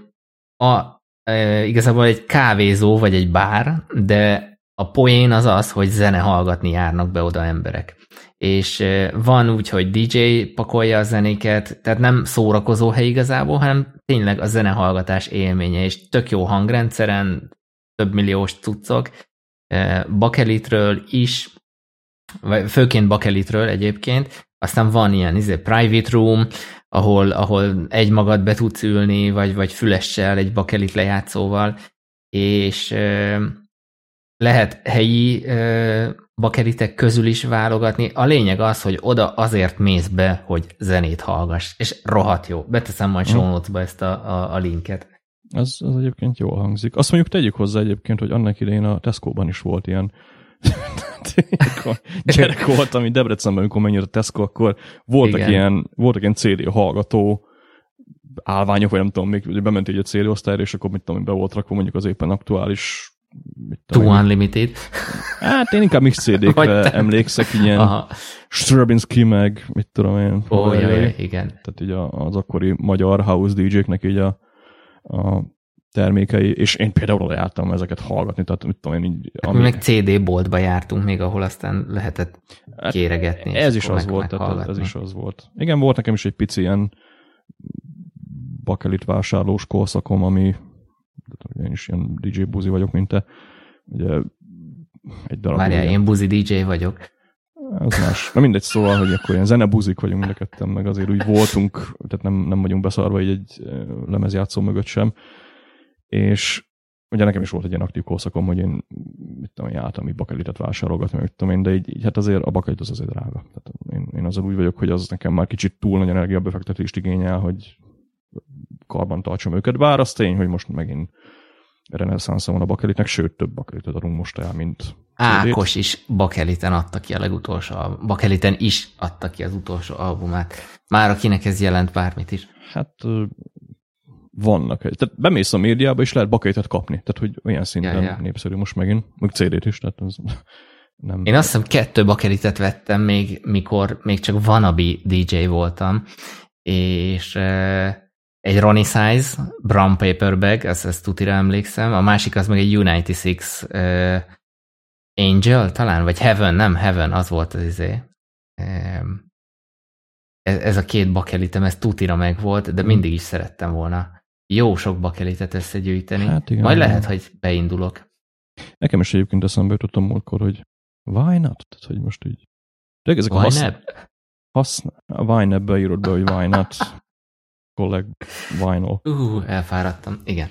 igazából egy kávézó vagy egy bár, de a poén az, hogy zene hallgatni járnak be oda emberek. És van úgy, hogy DJ pakolja a zenéket, tehát nem szórakozó hely igazából, hanem tényleg a zenehallgatás élménye, és tök jó hangrendszeren, több milliós cuccok, bakelitről is, főként bakelitről egyébként, Aztán van ilyen private room, ahol egymagad be tudsz ülni, vagy fülessel, egy bakelit lejátszóval, és lehet helyi bakelitek közül is válogatni. A lényeg az, hogy oda azért mész be, hogy zenét hallgass, és rohadt jó. Beteszem majd show notes-ba ezt a linket. Ez egyébként jól hangzik. Azt mondjuk tegyük hozzá egyébként, hogy annak idején a Tesco-ban is volt ilyen gyerek voltam így Debrecenben, amikor menjött a Tesco, akkor voltak ilyen CD hallgató állványok, vagy nem tudom, még bement így a CD osztályra, és akkor mit tudom, be volt rakva mondjuk az éppen aktuális Too Unlimited. Hát én inkább mix CD-kre emlékszek, ilyen Strabinsky meg, mit tudom én. Igen. Tehát így az akkori magyar house DJ-knek így a termékei, és én például oda jártam ezeket hallgatni, tehát mit tudom én így... Ami... Meg CD-boltba jártunk még, ahol aztán lehetett kéregetni. Ez is az volt, tehát ez is az volt. Igen, volt nekem is egy pici ilyen bakelit vásárlós korszakom, ami én is ilyen DJ buzi vagyok, mint te. Ugye, egy darab... Várjál, én buzi DJ vagyok. Az más. Na mindegy, szóval, hogy akkor ilyen zenebuzik vagyunk mind a ketten, meg azért úgy voltunk, tehát nem vagyunk beszarva így egy lemezjátszó mögött sem. És ugye nekem is volt egy ilyen aktív korszakom, hogy én álltam így bakelitet vásárolgatni, de így hát azért a bakelit az azért drága. Tehát én azzal úgy vagyok, hogy az nekem már kicsit túl nagy energiabefektetést igényel, hogy karban tartsam őket, bár az tény, hogy most megint reneszánsza van a bakelitnek, sőt, több bakelitet adunk most el, mint Ákos CD-t. Is bakeliten adta ki a legutolsó albumát. Bakeliten is adta ki az utolsó albumát. Már akinek ez jelent bármit is. Hát vannak. Tehát bemész a médiába, és lehet bakelitet kapni. Tehát, hogy olyan szinten népszerű most megint. Még CD-t is, tehát az nem... Én azt hiszem 2 bakelitet vettem még, mikor még csak wannabe DJ voltam, és... Egy Ronnie Size, brown paper bag, ezt tutira emlékszem. A másik az meg egy U96 Angel talán, vagy Heaven, az volt az izé. Ez a 2 bakelitem, ez tutira meg volt, de mindig is szerettem volna jó sok bakelitet összegyűjteni. Hát igen, majd lehet, hogy beindulok. Nekem is egyébként eszembe jutottam múltkor, hogy why not? Tehát, hogy most így... Ezek why not? Vine-ebbe írod be, hogy why not? Kolleg Vine-ol. Elfáradtam, igen.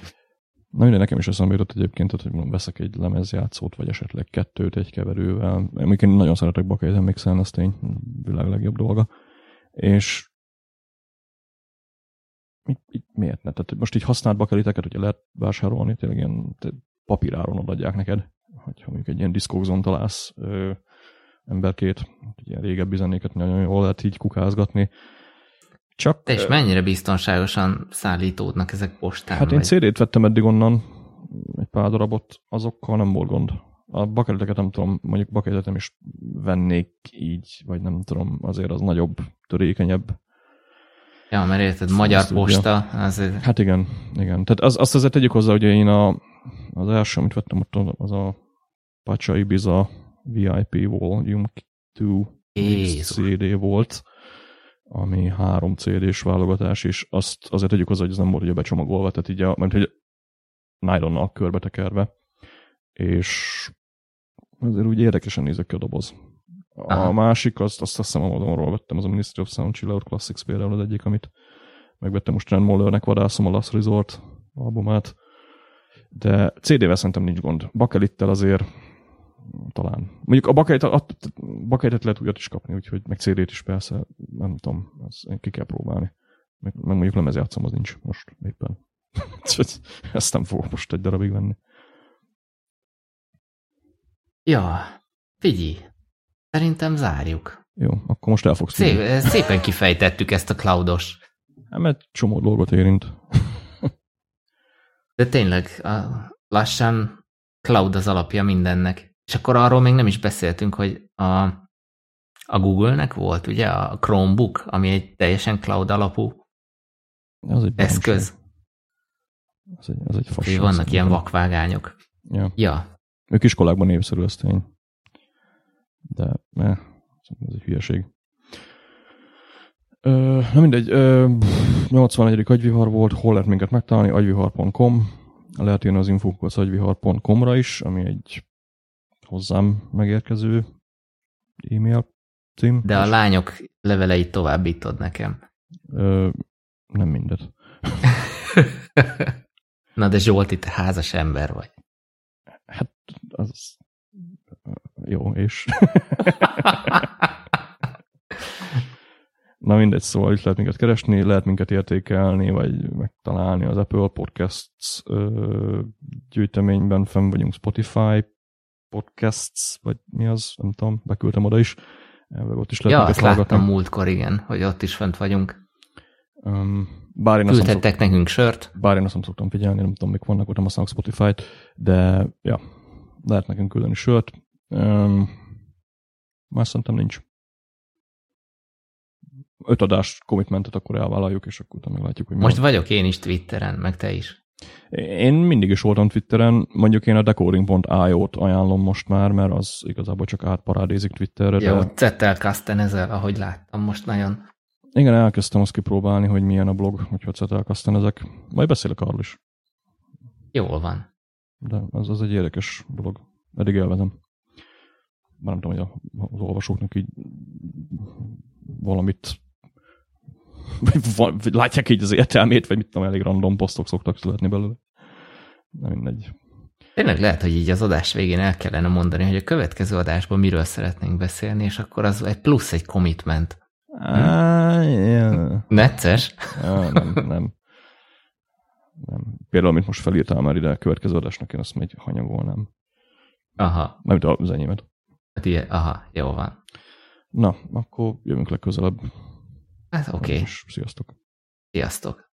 Na minden, nekem is eszembe jutott egyébként, hogy mondom, veszek egy lemezjátszót, vagy esetleg 2 egy keverővel. Én nagyon szeretek bakelitet mixelni, ez tény, világ legjobb dolga. És miért ne? Tehát most így használt bakeliteket, hogyha lehet vásárolni, tényleg ilyen papíráron odaadják neked, hogyha mondjuk egy ilyen diszkózon találsz emberkét, ilyen régebbi zenéket nagyon jól lehet így kukázgatni. Csak, és mennyire biztonságosan szállítódnak ezek postán? Hát én CD-t vettem eddig onnan, egy pár darabot, azokkal nem volt gond. A bakeliteket nem tudom, mondjuk bakelitet nem is vennék így, vagy nem tudom, azért az nagyobb, törékenyebb. Ja, mert érted, magyar posta. Azért... Hát igen. Tehát azt azért tegyük hozzá, hogy én az első, amit vettem ott, az a Pacha Ibiza VIP Volume 2 CD volt, ami 3 CD-s válogatás, és azt azért tegyük hozzá, hogy ez nem volt ugye becsomagolva, tehát így mert hogy nylonnal körbetekerve, és azért úgy érdekesen nézek ki a doboz. A másik, azt hiszem Amazonról vettem, az a Ministry of Sound Chill Out Classics például az egyik, amit megvettem most Trent Mollernek, vadászom a Last Resort albumát, de CD-vel szerintem nincs gond. Bakelittel azért talán. Mondjuk a bakelitet lehet újat is kapni, úgyhogy meg CD-t is persze, nem tudom, ezt ki kell próbálni. Meg mondjuk lemezjátszom, az nincs most éppen. Ezt nem fogok most egy darabig venni. Ja, figyelj, szerintem zárjuk. Jó, akkor most el fogsz tudni. Szépen kifejtettük ezt a cloudos. Hát, mert csomó dolgot érint. De tényleg, lassan cloud az alapja mindennek. És akkor arról még nem is beszéltünk, hogy a Google-nek volt, ugye, a Chromebook, ami egy teljesen cloud alapú eszköz. Az egy fasság. Vannak ilyen vakvágányok. Ja. Ők iskolákban népszerű, az tény. De ez egy hülyeség. Na mindegy, 81. agyvihar volt, hol lehet minket megtalálni? agyvihar.com. Lehet jönni az infókhoz agyvihar.com-ra is, ami egy hozzám megérkező e-mail cím. De a lányok leveleit továbbítod nekem. Nem mindet. Na de Zsolti, te házas ember vagy. Hát az... Jó, és... Na mindegy, szóval itt lehet minket keresni, lehet minket értékelni, vagy megtalálni az Apple Podcasts gyűjteményben, fenn vagyunk Spotify Podcasts, vagy mi az, nem tudom, beküldtem oda is. Ott is lehet minket hallgatni. Láttam múltkor, igen, hogy ott is fent vagyunk. Küldhettek nekünk sört. Bár én azt nem szoktam figyelni, nem tudom, mik vannak, ott nem használok Spotify-t, de ja, lehet nekünk küldeni sört. Már szerintem nincs. 5 adás commitmentet akkor elvállaljuk, és akkor utána meglátjuk, hogy most vagyok én is Twitteren, meg te is. Én mindig is voltam Twitteren, mondjuk én a Decoring.io-t ajánlom most már, mert az igazából csak átparádézik Twitterre. Jó, de... Zettelkasten ezzel, ahogy láttam most nagyon. Igen, elkezdtem azt kipróbálni, hogy milyen a blog, hogyha Zettelkasten ezek. Majd beszélek arról is. Jól van. De ez az egy érdekes blog. Eddig élvezem. Már nem tudom, hogy az olvasóknak így valamit vagy látják így az értelmét, vagy mit tudom, elég random posztok szoktak születni belőle. Nem mindegy. Tényleg lehet, hogy így az adás végén el kellene mondani, hogy a következő adásban miről szeretnénk beszélni, és akkor az egy plusz egy commitment. Necces? Nem. Például, amit most felírtál már ide a következő adásnak, én azt még hanyagolnám. Aha. Mert az enyémet. Hát ilyen, aha, jó van. Na, akkor jövünk legközelebb. Hát oké. Okay. Sziasztok. Sziasztok.